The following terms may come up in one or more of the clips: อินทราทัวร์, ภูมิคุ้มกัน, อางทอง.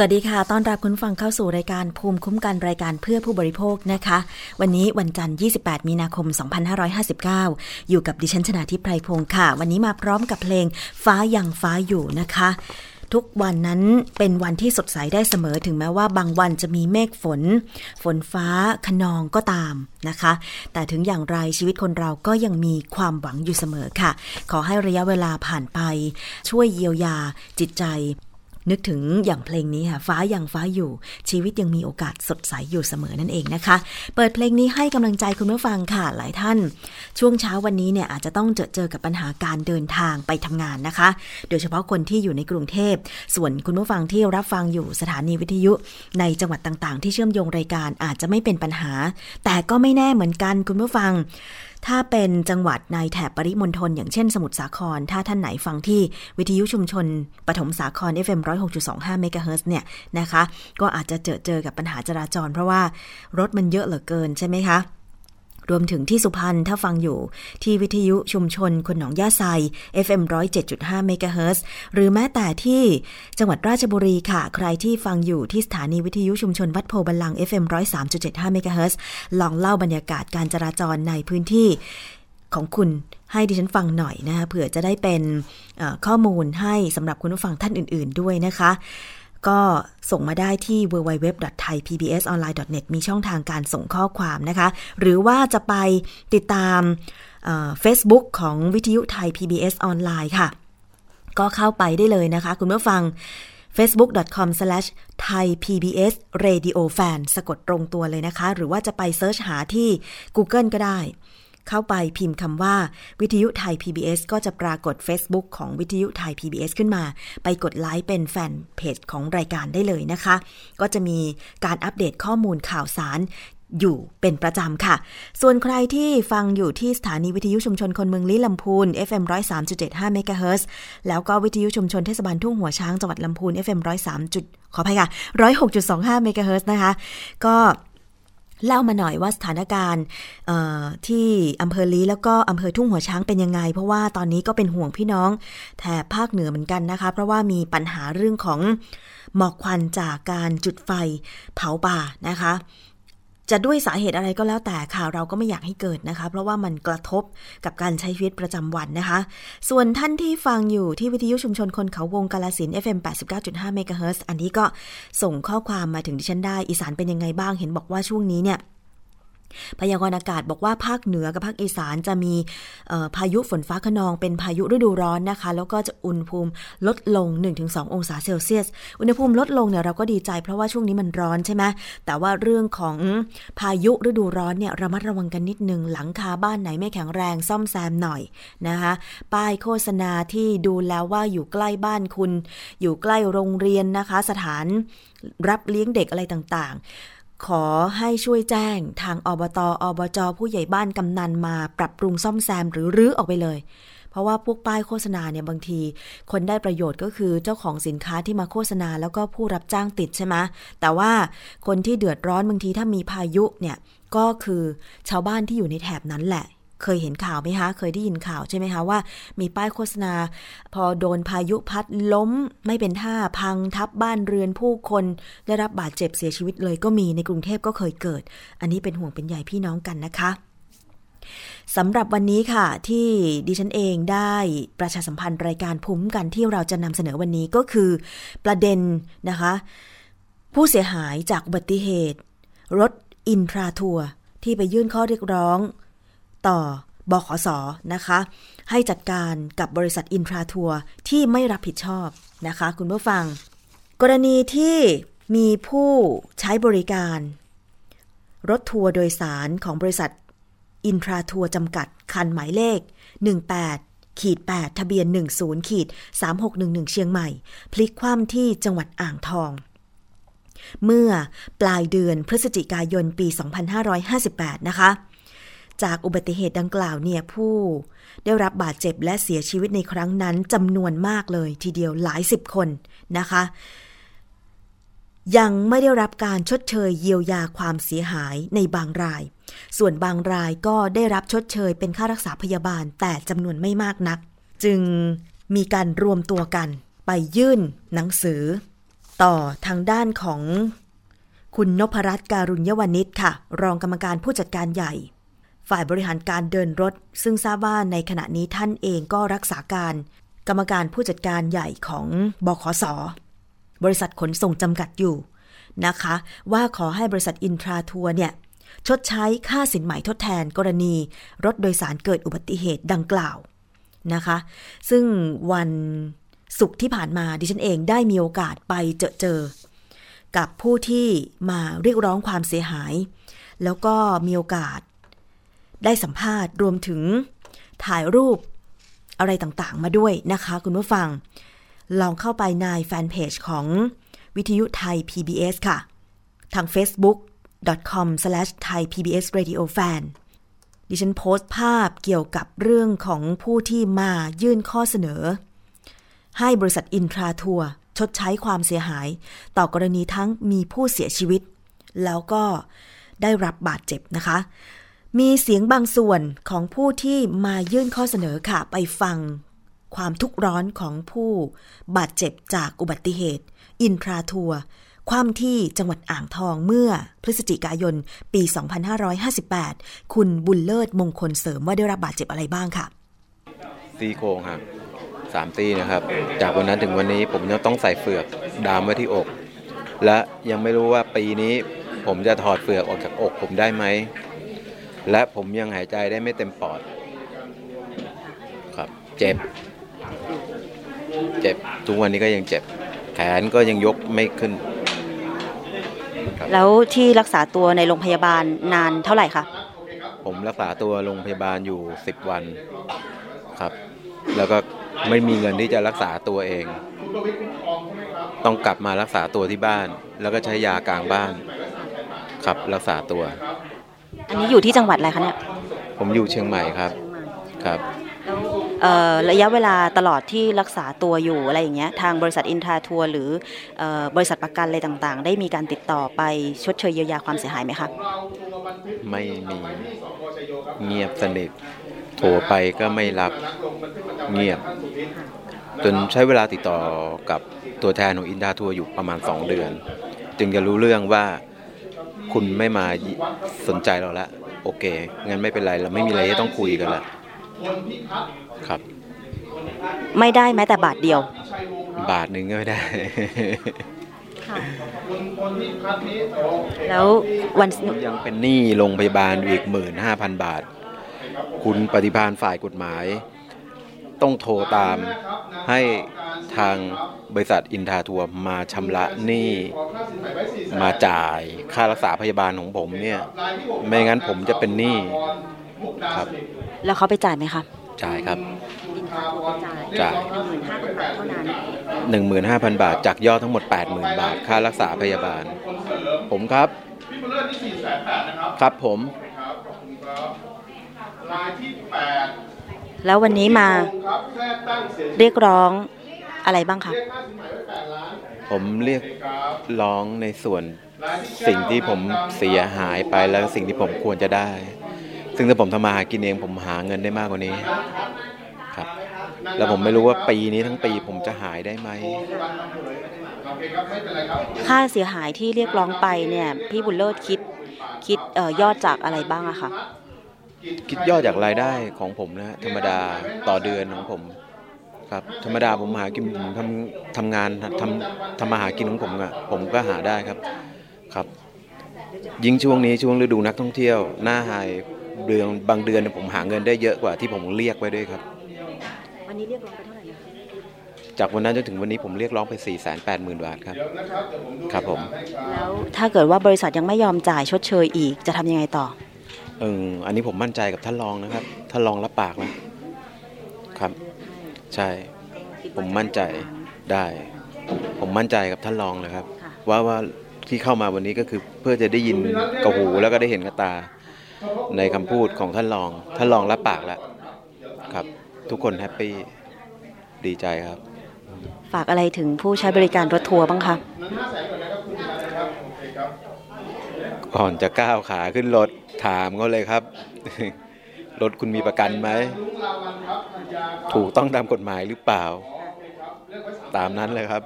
สวัสดีค่ะต้อนรับคุณฟังเข้าสู่รายการภูมิคุ้มกันรายการเพื่อผู้บริโภคนะคะวันนี้วันจันทร์28มีนาคม2559อยู่กับดิฉันชนาธิปไพรพงศ์ค่ะวันนี้มาพร้อมกับเพลงฟ้ายังฟ้าอยู่นะคะทุกวันนั้นเป็นวันที่สดใสได้เสมอถึงแม้ว่าบางวันจะมีเมฆฝนฟ้าคะนองก็ตามนะคะแต่ถึงอย่างไรชีวิตคนเราก็ยังมีความหวังอยู่เสมอค่ะขอให้ระยะเวลาผ่านไปช่วยเยียวยาจิตใจ นึกถึงอย่างเพลงนี้ค่ะฟ้ายังฟ้าอยู่ชีวิตยังมีโอกาสสดใสอยู่เสมอนั่นเองนะคะเปิดเพลงนี้ให้กำลังใจคุณผู้ฟังค่ะหลายท่านช่วงเช้าวันนี้เนี่ยอาจจะต้องเจอกับปัญหาการเดินทางไปทำงานนะคะโดยเฉพาะคนที่อยู่ในกรุงเทพส่วนคุณผู้ฟังที่รับฟังอยู่สถานีวิทยุในจังหวัดต่างๆที่เชื่อมโยงรายการอาจจะไม่เป็นปัญหาแต่ก็ไม่แน่เหมือนกันคุณผู้ฟังถ้าเป็นจังหวัดในแถบปริมณฑลอย่างเช่นสมุทรสาครถ้าท่านไหนฟังที่วิทยุชุมชนปฐมสาคร FM 106.25 เมกะเฮิรตซ์เนี่ยนะคะก็อาจจะเจอกับปัญหาจราจรเพราะว่ารถมันเยอะเหลือเกินใช่ไหมคะรวมถึงที่สุพรรณถ้าฟังอยู่ที่วิทยุชุมชนคนหนองย่าไซ FM 107.5 เมกะเฮิรตซ์หรือแม้แต่ที่จังหวัดราชบุรีค่ะใครที่ฟังอยู่ที่สถานีวิทยุชุมชนวัดโพบัลลังก์ FM 103.75 เมกะเฮิรตซ์ลองเล่าบรรยากาศการจราจรในพื้นที่ของคุณให้ดิฉันฟังหน่อยนะคะเผื่อจะได้เป็นข้อมูลให้สำหรับคุณผู้ฟังท่านอื่นๆด้วยนะคะก็ส่งมาได้ที่ www.thaipbsonline.net มีช่องทางการส่งข้อความนะคะหรือว่าจะไปติดตามFacebook ของวิทยุไทย PBS ออนไลน์ค่ะก็เข้าไปได้เลยนะคะคุณผู้ฟัง facebook.com/thaipbsradiofan สะกดตรงตัวเลยนะคะหรือว่าจะไปเสิร์ชหาที่ Google ก็ได้เข้าไปพิมพ์คำว่าวิทยุไทย PBS ก็จะปรากฏ Facebook ของวิทยุไทย PBS ขึ้นมาไปกดไลค์เป็นแฟนเพจของรายการได้เลยนะคะก็จะมีการอัปเดตข้อมูลข่าวสารอยู่เป็นประจำค่ะส่วนใครที่ฟังอยู่ที่สถานีวิทยุชุมชนคนเมืองลี้ลำพูน FM 103.75 เมกะเฮิรตซ์แล้วก็วิทยุชุมชนเทศบาลทุ่งหัวช้างจังหวัดลำพูน FM 106.25 เมกะเฮิรตซ์นะคะก็เล่ามาหน่อยว่าสถานการณ์ที่อำเภอลี้แล้วก็อำเภอทุ่งหัวช้างเป็นยังไงเพราะว่าตอนนี้ก็เป็นห่วงพี่น้องแถบภาคเหนือเหมือนกันนะคะเพราะว่ามีปัญหาเรื่องของหมอกควันจากการจุดไฟเผาป่านะคะจะด้วยสาเหตุอะไรก็แล้วแต่ค่ะเราก็ไม่อยากให้เกิดนะคะเพราะว่ามันกระทบกับการใช้ชีวิตประจำวันนะคะส่วนท่านที่ฟังอยู่ที่วิทยุชุมชนคนเขาวงกาฬสินธุ์ FM 89.5 เมกะเฮิรตซ์อันนี้ก็ส่งข้อความมาถึงดิฉันได้อีสานเป็นยังไงบ้างเห็นบอกว่าช่วงนี้เนี่ยพยากรณ์อากาศบอกว่าภาคเหนือกับภาคอีสานจะมีพายุฝนฟ้าคะนองเป็นพายุฤดูร้อนนะคะแล้วก็จะอุณหภูมิลดลง 1-2 องศาเซลเซียสอุณหภูมิลดลงเนี่ยเราก็ดีใจเพราะว่าช่วงนี้มันร้อนใช่ไหมแต่ว่าเรื่องของพายุฤดูร้อนเนี่ยระมัดระวังกันนิดนึงหลังคาบ้านไหนไม่แข็งแรงซ่อมแซมหน่อยนะคะป้ายโฆษณาที่ดูแล้วว่าอยู่ใกล้บ้านคุณอยู่ใกล้โรงเรียนนะคะสถานรับเลี้ยงเด็กอะไรต่างๆขอให้ช่วยแจ้งทางอบจผู้ใหญ่บ้านกำนันมาปรับปรุงซ่อมแซมหรือรื้อออกไปเลยเพราะว่าพวกป้ายโฆษณาเนี่ยบางทีคนได้ประโยชน์ก็คือเจ้าของสินค้าที่มาโฆษณาแล้วก็ผู้รับจ้างติดใช่ไหมแต่ว่าคนที่เดือดร้อนบางทีถ้ามีพายุเนี่ยก็คือชาวบ้านที่อยู่ในแถบนั้นแหละเคยเห็นข่าวไหมคะเคยได้ยินข่าวใช่ไหมคะว่ามีป้ายโฆษณาพอโดนพายุพัดล้มไม่เป็นท่าพังทับบ้านเรือนผู้คนได้รับบาดเจ็บเสียชีวิตเลยก็มีในกรุงเทพก็เคยเกิดอันนี้เป็นห่วงเป็นใยพี่น้องกันนะคะสำหรับวันนี้ค่ะที่ดิฉันเองได้ประชาสัมพันธ์รายการภูมิกันที่เราจะนำเสนอวันนี้ก็คือประเด็นนะคะผู้เสียหายจากอุบัติเหตุรถอินทราทัวร์ที่ไปยื่นข้อเรียกร้องต่อบขส.นะคะให้จัดการกับบริษัทอินทราทัวร์ที่ไม่รับผิดชอบนะคะคุณผู้ฟังกรณีที่มีผู้ใช้บริการรถทัวร์โดยสารของบริษัทอินทราทัวร์จำกัดคันหมายเลข 18-8 ทะเบียน 10-3611 เชียงใหม่พลิกคว่ำที่จังหวัดอ่างทองเมื่อปลายเดือนพฤศจิกายนปี 2558 นะคะจากอุบัติเหตุดังกล่าวเนี่ยผู้ได้รับบาดเจ็บและเสียชีวิตในครั้งนั้นจำนวนมากเลยทีเดียวหลายสิบคนนะคะยังไม่ได้รับการชดเชยเยียวยาความเสียหายในบางรายส่วนบางรายก็ได้รับชดเชยเป็นค่ารักษาพยาบาลแต่จำนวนไม่มากนักจึงมีการรวมตัวกันไปยื่นหนังสือต่อทางด้านของคุณนพรัตน์การุญยวณิชค่ะรองกรรมการผู้จัดการใหญ่ฝ่ายบริหารการเดินรถซึ่งทราบว่าในขณะนี้ท่านเองก็รักษาการกรรมการผู้จัดการใหญ่ของบขส.บริษัทขนส่งจำกัดอยู่นะคะว่าขอให้บริษัทอินทราทัวร์เนี่ยชดใช้ค่าสินไหมทดแทนกรณีรถโดยสารเกิดอุบัติเหตุดังกล่าวนะคะซึ่งวัน ศุกร์ที่ผ่านมาดิฉันเองได้มีโอกาสไปเจอกับผู้ที่มาเรียกร้องความเสียหายแล้วก็มีโอกาสได้สัมภาษณ์รวมถึงถ่ายรูปอะไรต่างๆมาด้วยนะคะคุณผู้ฟังลองเข้าไปในแฟนเพจของวิทยุไทย PBS ค่ะทาง facebook.com/thaipbsradiofan ดิฉันโพสต์ภาพเกี่ยวกับเรื่องของผู้ที่มายื่นข้อเสนอให้บริษัทอินทราทัวร์ชดใช้ความเสียหายต่อกรณีทั้งมีผู้เสียชีวิตแล้วก็ได้รับบาดเจ็บนะคะมีเสียงบางส่วนของผู้ที่มายื่นข้อเสนอค่ะไปฟังความทุกข์ร้อนของผู้บาดเจ็บจากอุบัติเหตุอินทราทัวร์คว่ำที่จังหวัดอ่างทองเมื่อพฤศจิกายนปี 2558 คุณบุญเลิศมงคลเสริมว่าได้รับบาดเจ็บอะไรบ้างค่ะซี่โครงครับ3 ซี่นะครับจากวันนั้นถึงวันนี้ผมยังต้องใส่เฝือกดามไว้ที่อกและยังไม่รู้ว่าปีนี้ผมจะถอดเฝือกออกจากอกผมได้ไหมและผมยังหายใจได้ไม่เต็มปอดครับเจ็บทุกวันนี้ก็ยังเจ็บแขนก็ยังยกไม่ขึ้นแล้วที่รักษาตัวในโรงพยาบาลนานเท่าไหร่คะผมรักษาตัวโรงพยาบาลอยู่10 วันครับแล้วก็ไม่มีเงินที่จะรักษาตัวเองต้องกลับมารักษาตัวที่บ้านแล้วก็ใช้ยากลางบ้านครับรักษาตัวอันนี้อยู่ที่จังหวัดอะไรคะเนี่ยผมอยู่เชียงใหม่ครับครับระยะเวลาตลอดที่รักษาตัวอยู่อะไรอย่างเงี้ยทางบริษัทอินทราทัวร์หรือบริษัทประกันอะไรต่างๆได้มีการติดต่อไปชดเชยเยียวยาความเสียหายไหมคะไม่มีเงียบสนิทโทรไปก็ไม่รับเงียบจนใช้เวลาติดต่อกับตัวแทนของอินทราทัวร์อยู่ประมาณ2 เดือนจึงจะรู้เรื่องว่าคุณไม่มาสนใจเราละโอเคงั้นไม่เป็นไรเราไม่มีอะไรที่ต้องคุยกันละครับไม่ได้แม้แต่บาทเดียวบาทนึงก็ไม่ได้ค่ะแล้ววันยังเป็นหนี้โรงพยาบาลอีก 15,000 บาทคุณปฏิภาณฝ่ายกฎหมายต้องโทรตามให้ทางบริษัทอินทราทัวร์มาชำระหนี้มาจ่ายค่ารักษาพยาบาลของผมเนี่ยไม่งั้นผมจะเป็นหนี้ครับแล้วเขาไปจ่ายไหมคะจ่ายครับจ่าย 15,000 บาทจากยอดทั้งหมด 80,000 บาทค่ารักษาพยาบาลผมครับครับผมแล้ววันนี้มาเรียกร้องอะไรบ้างคะผมเรียกร้องในส่วนสิ่งที่ผมเสียหายไปและสิ่งที่ผมควรจะได้ซึ่งถ้าผมทำมาหากินเองผมหาเงินได้มากกว่านี้ครับแล้วผมไม่รู้ว่าปีนี้ทั้งปีผมจะหายได้ไหมค่าเสียหายที่เรียกร้องไปเนี่ยพี่บุญเลิศคิดยอดจากอะไรบ้างอะคะคิดยอดจากรายได้ของผมนะธรรมดาต่อเดือนของผมครับธรรมดาผมหากินทำงานทำมาหากินของผมอะผมก็หาได้ครับยิ่งช่วงนี้ช่วงฤดูนักท่องเที่ยวหน้าไฮบางเดือนผมหาเงินได้เยอะกว่าที่ผมเรียกไว้ด้วยครับวันนี้เรียกร้องไปเท่าไหร่นะจากวันนั้นจนถึงวันนี้ผมเรียกร้องไป 480,000 บาทครับครับผมแล้วถ้าเกิดว่าบริษัทยังไม่ยอมจ่ายชดเชยอีกจะทำยังไงต่ออันนี้ผมมั่นใจกับท่านรองนะครับท่านรองรับปากแล้วครับใช่ผมมั่นใจได้ผมมั่นใจกับท่านรองเลยครับว่าที่เข้ามาวันนี้ก็คือเพื่อจะได้ยินกับหูแล้วก็ได้เห็นกับตาในคำพูดของท่านรองรับปากแล้วครับทุกคนแฮปปี้ดีใจครับฝากอะไรถึงผู้ใช้บริการรถทัวร์บ้างคะก่อนจะก้าวขาขึ้นรถถามเขาเลยครับรถคุณมีประกันไหมถูกต้องตามกฎหมายหรือเปล่าตามนั้นเลยครับ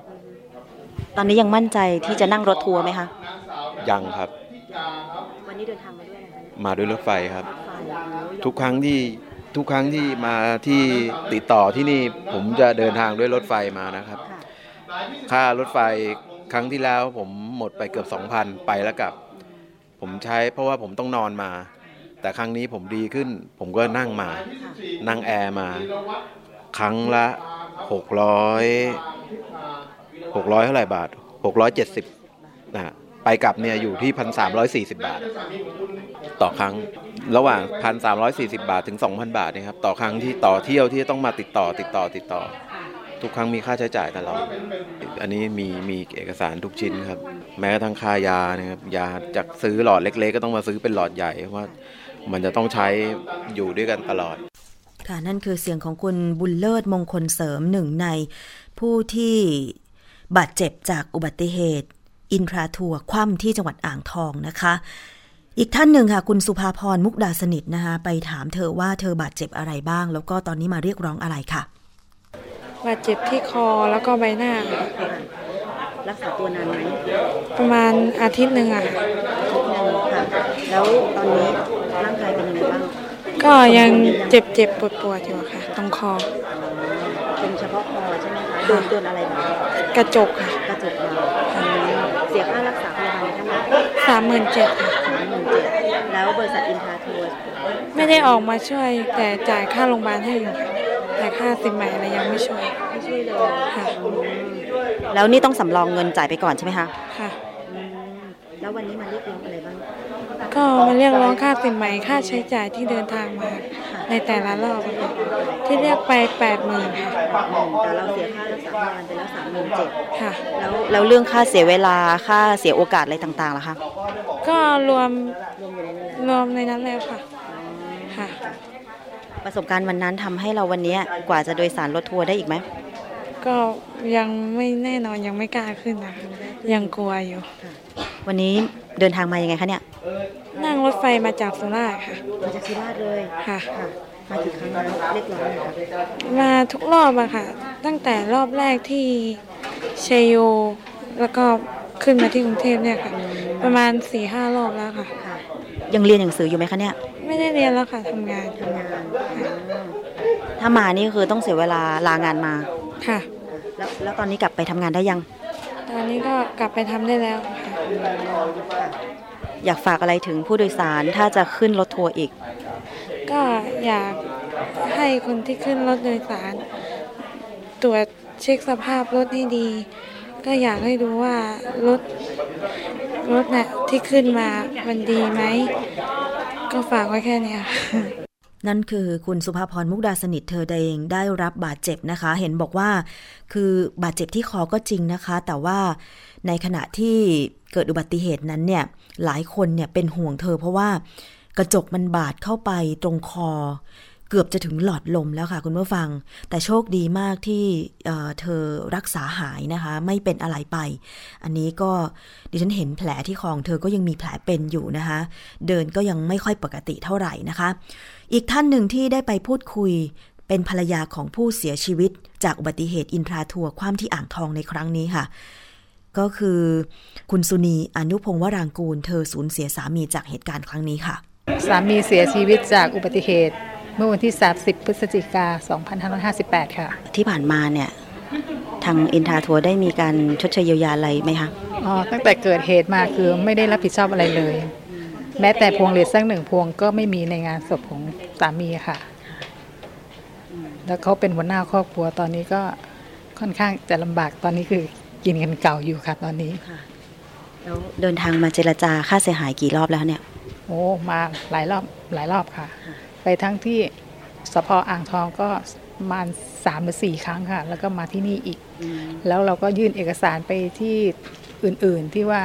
ตอนนี้ยังมั่นใจที่จะนั่งรถทัวร์ไหมคะยังครับวันนี้เดินทางมาด้วยมาด้วยรถไฟครับทุกครั้งที่มาที่ติดต่อที่นี่ผมจะเดินทางด้วยรถไฟมานะครับค่ารถไฟครั้งที่แล้วผมหมดไปเกือบ 2,000 ไปแล้วกลับผมใช้เพราะว่าผมต้องนอนมาแต่ครั้งนี้ผมดีขึ้นผมก็นั่งแอร์มาครั้งละ 600เท่าไหร่บาท670นะไปกลับเนี่ยอยู่ที่ 1,340 บาทต่อครั้งระหว่าง 1,340 บาทถึง 2,000 บาทนะครับต่อครั้งที่ต่อเที่ยวที่ต้องมาติดต่อทุกครั้งมีค่าใช้จ่ายตลอดอันนี้มีเอกสารทุกชิ้นครับแม้กระทั่งค่ายานะครับยาจากซื้อหลอดเล็กๆก็ต้องมาซื้อเป็นหลอดใหญ่เพราะว่ามันจะต้องใช้อยู่ด้วยกันตลอดค่ะนั่นคือเสียงของคุณบุญเลิศมงคลเสริมหนึ่งในผู้ที่บาดเจ็บจากอุบัติเหตุอินทราทัวร์คว่ำที่จังหวัดอ่างทองนะคะอีกท่านหนึ่งค่ะคุณสุภาพรมุกดาสนิทนะคะไปถามเธอว่าเธอบาดเจ็บอะไรบ้างแล้วก็ตอนนี้มาเรียกร้องอะไรค่ะบาดเจ็บที่คอแล้วก็ใบหน้ารักษาตัวนานไหมประมาณอาทิตย์นึงอ่ะค่ะแล้วตอนนี้ร่างกายเป็นยังไงบ้างก็ยังเจ็บปวดๆอยู่ค่ะตรงคอเป็นเฉพาะคอใช่ไหมคะโดนอะไรบ้างกระจกค่ะกระจกเสียค่ารักษาพยาบาลเท่าไหร่37,000ค่ะ37,000แล้วบริษัทอินทราทัวร์ไม่ได้ออกมาช่วยแต่จ่ายค่าโรงพยาบาลให้อยู่แต่ค่าสินใหม่อะไรยังไม่ช่วยเลยค่ะแล้วนี่ต้องสำรองเงินจ่ายไปก่อนใช่ไหมคะค่ะแล้ววันนี้มาเรียกร้องอะไรบ้างก็มาเรียกร้องค่าสินใหม่ค่าใช้จ่ายที่เดินทางมาในแต่ละรอบที่เรียกไป 80,000 ค่ะแต่เราเสียค่ารักษาพยาบาลไปแล้ว 37,000 ค่ะแล้วเรื่องค่าเสียเวลาค่าเสียโอกาสอะไรต่างๆล่ะคะก็รวมในนั้นแล้วค่ะประสบการณ์วันนั้นทำให้เราวันนี้กว่าจะโดยสารรถทัวร์ได้อีกไหมก็ยังไม่แน่นอนยังไม่กล้าขึ้นนะยังกลัวอยู่วันนี้เดินทางมายังไงคะเนี่ยนั่งรถไฟมาจากสุราษฎร์ค่ะมาจากสุราษฎร์เลยค่ะมากี่ครั้งเรียกร้องมาทุกรอบอะค่ะตั้งแต่รอบแรกที่ชัยโยแล้วก็ขึ้นมาที่กรุงเทพเนี่ยค่ะประมาณ 4-5 รอบแล้วค่ะยังเรียนหนังสืออยู่ไหมคะเนี่ยไม่ได้เรียนแล้วค่ะทำงานถ้ามานี่คือต้องเสียเวลาลางานมาค่ะแล้วตอนนี้กลับไปทำงานได้ยังตอนนี้ก็กลับไปทำได้แล้วอยากฝากอะไรถึงผู้โดยสารถ้าจะขึ้นรถทัวร์อีกก็อยากให้คนที่ขึ้นรถโดยสารตรวจเช็คสภาพรถให้ดีก็อยากให้ดูว่ารถน่ะที่ขึ้นมามันดีไหมก็ฝากไว้แค่นี้นั่นคือคุณสุภาพรมุกดาสนิทเธอเองได้รับบาดเจ็บนะคะเห็นบอกว่าคือบาดเจ็บที่คอก็จริงนะคะแต่ว่าในขณะที่เกิดอุบัติเหตุนั้นเนี่ยหลายคนเนี่ยเป็นห่วงเธอเพราะว่ากระจกมันบาดเข้าไปตรงคอเกือบจะถึงหลอดลมแล้วค่ะคุณผู้ฟังแต่โชคดีมากที่เธอรักษาหายนะคะไม่เป็นอะไรไปอันนี้ก็ดิฉันเห็นแผลที่คอเธอก็ยังมีแผลเป็นอยู่นะคะเดินก็ยังไม่ค่อยปกติเท่าไหร่นะคะอีกท่านหนึ่งที่ได้ไปพูดคุยเป็นภรรยาของผู้เสียชีวิตจากอุบัติเหตุอินทราทัวร์คว่ำที่อ่างทองในครั้งนี้ค่ะก็คือคุณสุนีอนุพงศ์วรางกูลเธอสูญเสียสามีจากเหตุการณ์ครั้งนี้ค่ะสามีเสียชีวิตจากอุบัติเหตุเมื่อวันที่30พฤศจิกายน2558ค่ะที่ผ่านมาเนี่ยทางอินทราทัวร์ได้มีการชดเชยเยียวยาอะไรไหมคะตั้งแต่เกิดเหตุมาคือไม่ได้รับผิดชอบอะไรเลยแม้แต่พวงหรีดสัก1พวงก็ไม่มีในงานศพของสามีค่ะแล้วเขาเป็นหัวหน้าครอบครัวตอนนี้ก็ค่อนข้างจะลำบากตอนนี้คือกินกันเก่าอยู่ค่ะตอนนี้ค่ะแล้วเดินทางมาเจรจาค่าเสียหายกี่รอบแล้วเนี่ยโอ้มาหลายรอบค่ะไปทั้งที่สภ.อ่างทองก็ประมาณ3 หรือ 4ครั้งค่ะแล้วก็มาที่นี่อีกแล้วเราก็ยื่นเอกสารไปที่อื่นๆที่ว่า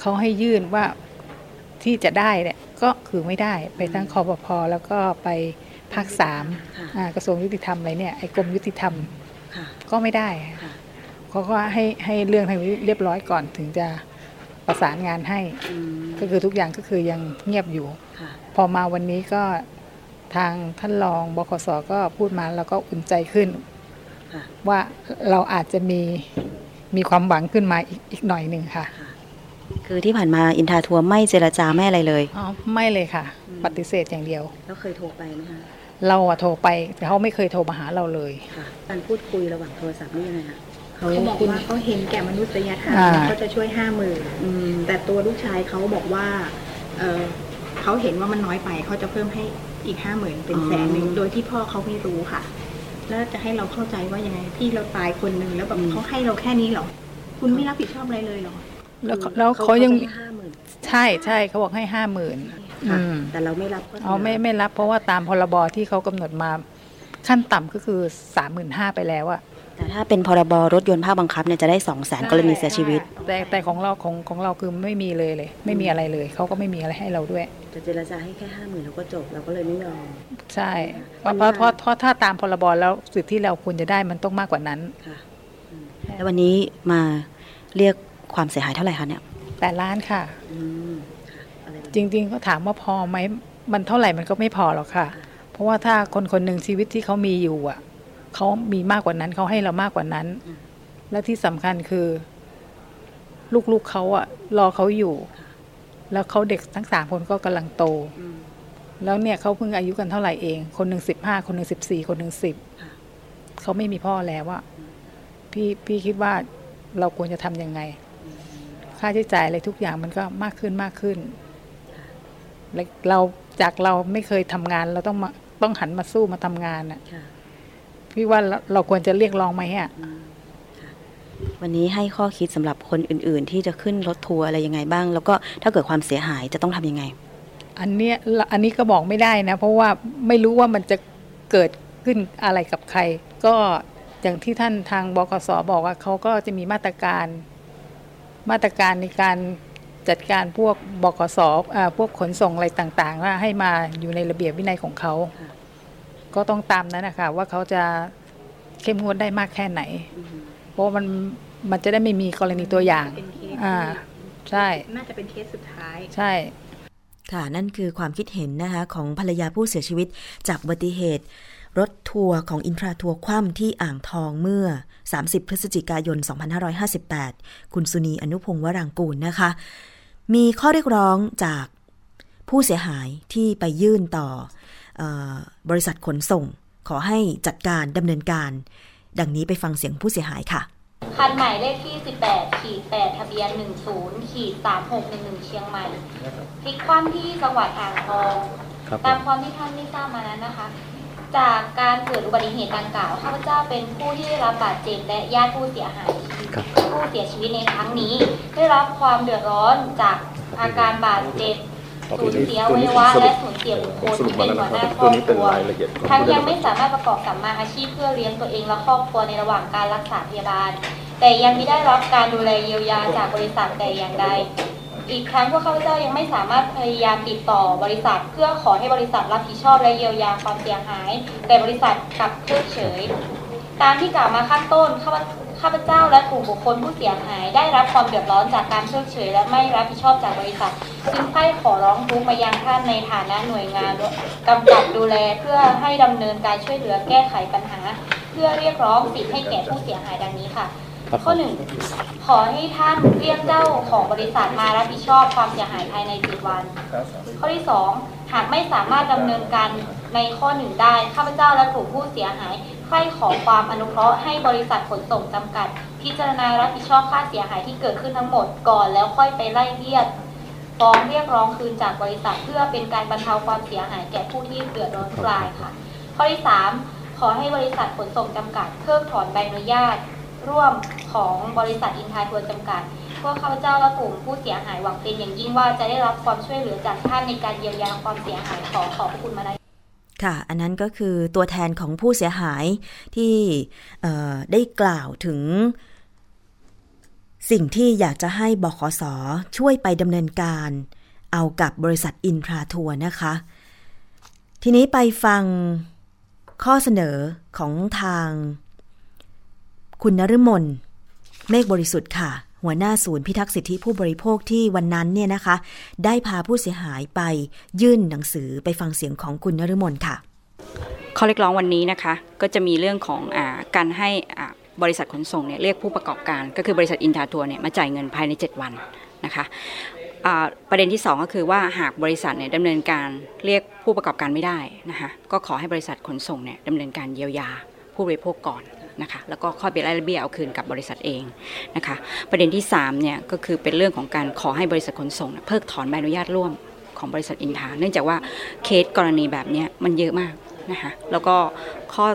เขาให้ยื่นว่าที่จะได้เนี่ยก็คือไม่ได้ไปทั้งคปภ.แล้วก็ไปภาค3กระทรวงยุติธรรมอะไรเนี่ยไอ้กรมยุติธรรมก็ไม่ได้เขาก็ให้เรื่องทางเรียบร้อยก่อนถึงจะประสานงานให้ก็คือทุกอย่างก็คือยังเงียบอยู่พอมาวันนี้ก็ทางท่านรองบขส.ก็พูดมาแล้วก็อุ่นใจขึ้นว่าเราอาจจะมีความหวังขึ้นมาอีกหน่อยนึงค่ะคือที่ผ่านมาอินทราทัวร์ไม่เจรจาไม่อะไรเลยอ๋อไม่เลยค่ะปฏิเสธอย่างเดียวแล้วเคยโทรไปไหมคะเราอะโทรไปแต่เขาไม่เคยโทรมาหาเราเลยค่ะการพูดคุยระหว่างโทรศัพท์นี่ยังไงคะเขาบอกว่าเขาเห็นแก่มนุษยธรรมเขาจะช่วย50,000แต่ตัวลูกชายเขาบอกว่าเขาเห็นว่ามันน้อยไปเขาจะเพิ่มให้อีก50,000เป็น100,000โดยที่พ่อเขาไม่รู้ค่ะ แล้วจะให้เราเข้าใจว่ายังไงที่เราตายคนหนึ่งแล้วแบบเขาให้เราแค่นี้หรอคุณไม่รับผิดชอบอะไรเลยหรอแล้วเขายังใช่ใช่เขาบอกให้50,000แต่เราไม่รับอ๋อไม่รับเพราะว่าตามพรบที่เขากำหนดมาขั้นต่ำก็คือ35,000ไปแล้วอะแต่ถ้าเป็นพรบรถยนต์ภาคบังคับเนี่ยจะได้200,000กรณีเสียชีวิตแต่ของเราของเราคือไม่มีเลยไม่มีอะไรเลยเขาก็ไม่มีอะไรให้เราด้วยจะเจรจาให้แค่50,000เราก็จบเราก็เลยไม่ยอมใช่เพราะถ้าตามพรบแล้วสิทธิที่เราควรจะได้มันต้องมากกว่านั้นค่ะแล้ววันนี้มาเรียกความเสียหายเท่าไหร่คะเนี่ย8 ล้านค่ะจริงๆก็ถามว่าพอไหมมันเท่าไหร่มันก็ไม่พอหรอกค่ะเพราะว่าถ้าคนๆหนึ่งชีวิตที่เขามีอยู่อ่ะเขามีมากกว่านั้นเขาให้เรามากกว่านั้นและที่สำคัญคือลูกๆเขาอ่ะรอเขาอยู่แล้วเขาเด็กทั้ง3 คนก็กำลังโตแล้วเนี่ยเขาเพิ่งอายุกันเท่าไหร่เองคนหนึ่ง15คนหนึ่ง14คนหนึ่ง10เขาไม่มีพ่อแล้วอ่ะพี่คิดว่าเราควรจะทำยังไงค่าใช้จ่ายอะไรทุกอย่างมันก็มากขึ้นเราจากเราไม่เคยทำงานเราต้องหันมาสู้มาทำงานน่ะพี่ว่าเราควรจะเรียกร้องไหมอ่ะวันนี้ให้ข้อคิดสำหรับคนอื่นๆที่จะขึ้นรถทัวร์อะไรยังไงบ้างแล้วก็ถ้าเกิดความเสียหายจะต้องทำยังไงอันนี้ก็บอกไม่ได้นะเพราะว่าไม่รู้ว่ามันจะเกิดขึ้นอะไรกับใครก็อย่างที่ท่านทางบกส.บอกว่าเขาก็จะมีมาตรการในการจัดการพวกบกส.พวกขนส่งอะไรต่างๆว่าให้มาอยู่ในระเบียบวินัยของเขาก็ต้องตามนั้นนะคะว่าเขาจะเข้มงวดได้มากแค่ไหนเพราะมันจะได้ไม่มีกรณีตัวอย่างใช่น่าจะเป็นเคสสุดท้ายใช่ค่ะนั่นคือความคิดเห็นนะคะของภรรยาผู้เสียชีวิตจากอุบัติเหตุรถทัวร์ของอินทราทัวร์คว่ำที่อ่างทองเมื่อ30พฤศจิกายน2558คุณสุนีอนุพงศ์วรังกูลนะคะมีข้อเรียกร้องจากผู้เสียหายที่ไปยื่นต่อบริษัทขนส่งขอให้จัดการดำเนินการดังนี้ไปฟังเสียงผู้เสียหายค่ะคันหมายเลขที่ 18-8 ทะเบียน 10-3611 เชียงใหม่พลิกคว่ำที่จังหวัดอ่างทองตามความที่ท่านได้ทราบมานั้นนะคะจากการเกิดอุบัติเหตุดังกล่าวข้าพเจ้าเป็นผู้ที่ได้รับบาดเจ็บและญาติผู้เสียหายผู้เสียชีวิตในครั้งนี้ได้รับความเดือดร้อนจากอาการบาดเจ็บสูญเสียอวัยวะและสูญเสียบุคคลที่เป็นหัวหน้าครอบครัวทั้งยังไม่สามารถประกอบสัมมาอาชีพเพื่อเลี้ยงตัวเองและครอบครัวในระหว่างการรักษาพยาบาลแต่ยังไม่ได้รับการดูแลเยียวยาจากบริษัทแต่อย่างใดอีกทั้งพวกข้าพเจ้ายังไม่สามารถพยายามติดต่อบริษัทเพื่อขอให้บริษัทรับผิดชอบและเยียวยาความเสียหายแต่บริษัทกลับเพิกเฉยตามที่กล่าวมาข้างต้นข้าพเจ้าและกลุ่มบุคคลผู้เสียหายได้รับความเดือดร้อนจากการเพิกเฉยและไม่รับผิดชอบจากบริษัทจึงได้ขอร้องทุกข์มายังท่านในฐานะหน่วยงานกำกับดูแลเพื่อให้ดำเนินการช่วยเหลือแก้ไขปัญหาเพื่อเรียกร้องสิทธิให้แก่ผู้เสียหายดังนี้ค่ะข้อ1ขอให้ท่านเรียกเจ้าของบริษัทมารับผิดชอบความเสียหายภายใน7 วันข้อที่2หากไม่สามารถดำเนินการในข้อ1ได้ข้าพเจ้าและกลุ่มผู้เสียหายใคร่ขอความอนุเคราะห์ให้บริษัทขนส่งจำกัดพิจารณารับผิดชอบค่าเสียหายที่เกิดขึ้นทั้งหมดก่อนแล้วค่อยไปไล่เรียกฟ้องเรียกร้องคืนจากบริษัทเพื่อเป็นการบรรเทาความเสียหายแก่ผู้ที่เดือดร้อนรายค่ะข้อที่3ขอให้บริษัทขนส่งจำกัดเพิกถอนใบอนุญาตร่วมของบริษัทอินทราทัวร์จำกัดพวกข้าพเจ้าและกลุ่มผู้เสียหายหวังเป็นอย่างยิ่งว่าจะได้รับความช่วยเหลือจากท่านในการเยียวยาความเสียหายขอบคุณมาได้ค่ะอันนั้นก็คือตัวแทนของผู้เสียหายที่ได้กล่าวถึงสิ่งที่อยากจะให้บขส.ช่วยไปดำเนินการเอากับบริษัทอินทราทัวร์นะคะทีนี้ไปฟังข้อเสนอของทางคุณนฤมลเมฆบริสุทธิ์ค่ะหัวหน้าศูนย์พิทักษ์สิทธิผู้บริโภคที่วันนั้นเนี่ยนะคะได้พาผู้เสียหายไปยื่นหนังสือไปฟังเสียงของคุณนฤมลค่ะข้อเรียกร้องวันนี้นะคะก็จะมีเรื่องของการให้บริษัทขนส่งเนี่ยเรียกผู้ประกอบการก็คือบริษัทอินทราทัวร์เนี่ยมาจ่ายเงินภายใน7 วันนะคะประเด็นที่2ก็คือว่าหากบริษัทเนี่ยดำเนินการเรียกผู้ประกอบการไม่ได้นะคะก็ขอให้บริษัทขนส่งเนี่ยดำเนินการเยียวยาผู้บริโภคก่อนนะคะแล้วก็ค่อยไปไล่เบี้ยเอาคืนกับบริษัทเองนะคะประเด็นที่3เนี่ยก็คือเป็นเรื่องของการขอให้บริษัทขนส่งเพิกถอนใบอนุญาตร่วมของบริษัทอินทราเนื่องจากว่าเคสกรณีแบบนี้มันเยอะมากนะคะแล้วก็ข้อ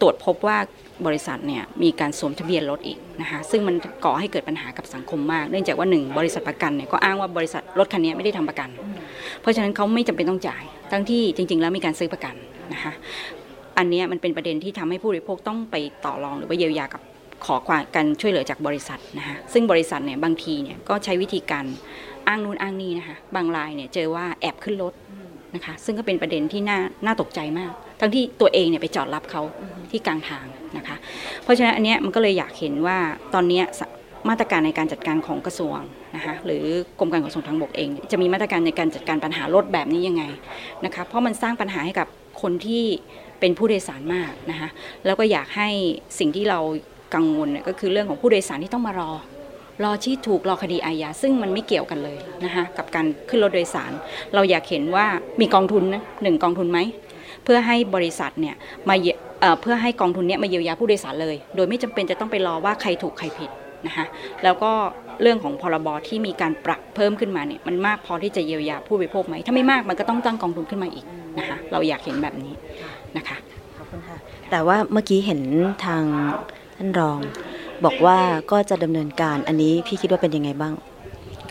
ตรวจพบว่าบริษัทเนี่ยมีการสวมทะเบียนรถอีกนะคะซึ่งมันก่อให้เกิดปัญหากับสังคมมากเนื่องจากว่า1บริษัทประกันเนี่ยก็อ้างว่าบริษัทรถคันนี้ไม่ได้ทำประกันเพราะฉะนั้นเขาไม่จำเป็นต้องจ่ายทั้งที่จริงๆแล้วมีการซื้อประกันนะคะอันนี้มันเป็นประเด็นที่ทำให้ผู้บริโภคต้องไปต่อรองหรือว่าเยียวยากับขอความการช่วยเหลือจากบริษัทนะคะซึ่งบริษัทเนี่ยบางทีเนี่ยก็ใช้วิธีการอ้างนู่นอ้างนี่นะคะบางรายเนี่ยเจอว่าแอบขึ้นรถนะคะซึ่งก็เป็นประเด็นที่น่าตกใจมากทั้งที่ตัวเองเนี่ยไปจอดรับเขาที่กลางทางนะคะเพราะฉะนั้นอันนี้มันก็เลยอยากเห็นว่าตอนนี้มาตรการในการจัดการของกระทรวงนะคะหรือกรมการขนส่งทางบกเองจะมีมาตรการในการจัดการปัญหารถแบบนี้ยังไงนะคะเพราะมันสร้างปัญหาให้กับคนที่เป็นผู้โดยสารมากนะคะแล้วก็อยากให้สิ่งที่เรากังวลก็คือเรื่องของผู้โดยสารที่ต้องมารอชี้ถูกรอคดีอาญาซึ่งมันไม่เกี่ยวกันเลยนะคะกับการขึ้นรถโดยสารเราอยากเห็นว่ามีกองทุนนะ1กองทุนไหมเพื่อให้บริษัทเนี่ยมาเพื่อให้กองทุนเนี้ยมาเยียวยาผู้โดยสารเลยโดยไม่จำเป็นจะต้องไปรอว่าใครถูกใครผิดนะคะแล้วก็เรื่องของพรบที่มีการปรับเพิ่มขึ้นมาเนี่ยมันมากพอที่จะเยียวยาผู้บริโภคไหมถ้าไม่มากมันก็ต้องตั้งกองทุนขึ้นมาอีกนะคะเราอยากเห็นแบบนี้นะคะขอบคุณค่ะแต่ว่าเมื่อกี้เห็นทางท่านรองบอกว่าก็จะดำเนินการอันนี้พี่คิดว่าเป็นยังไงบ้าง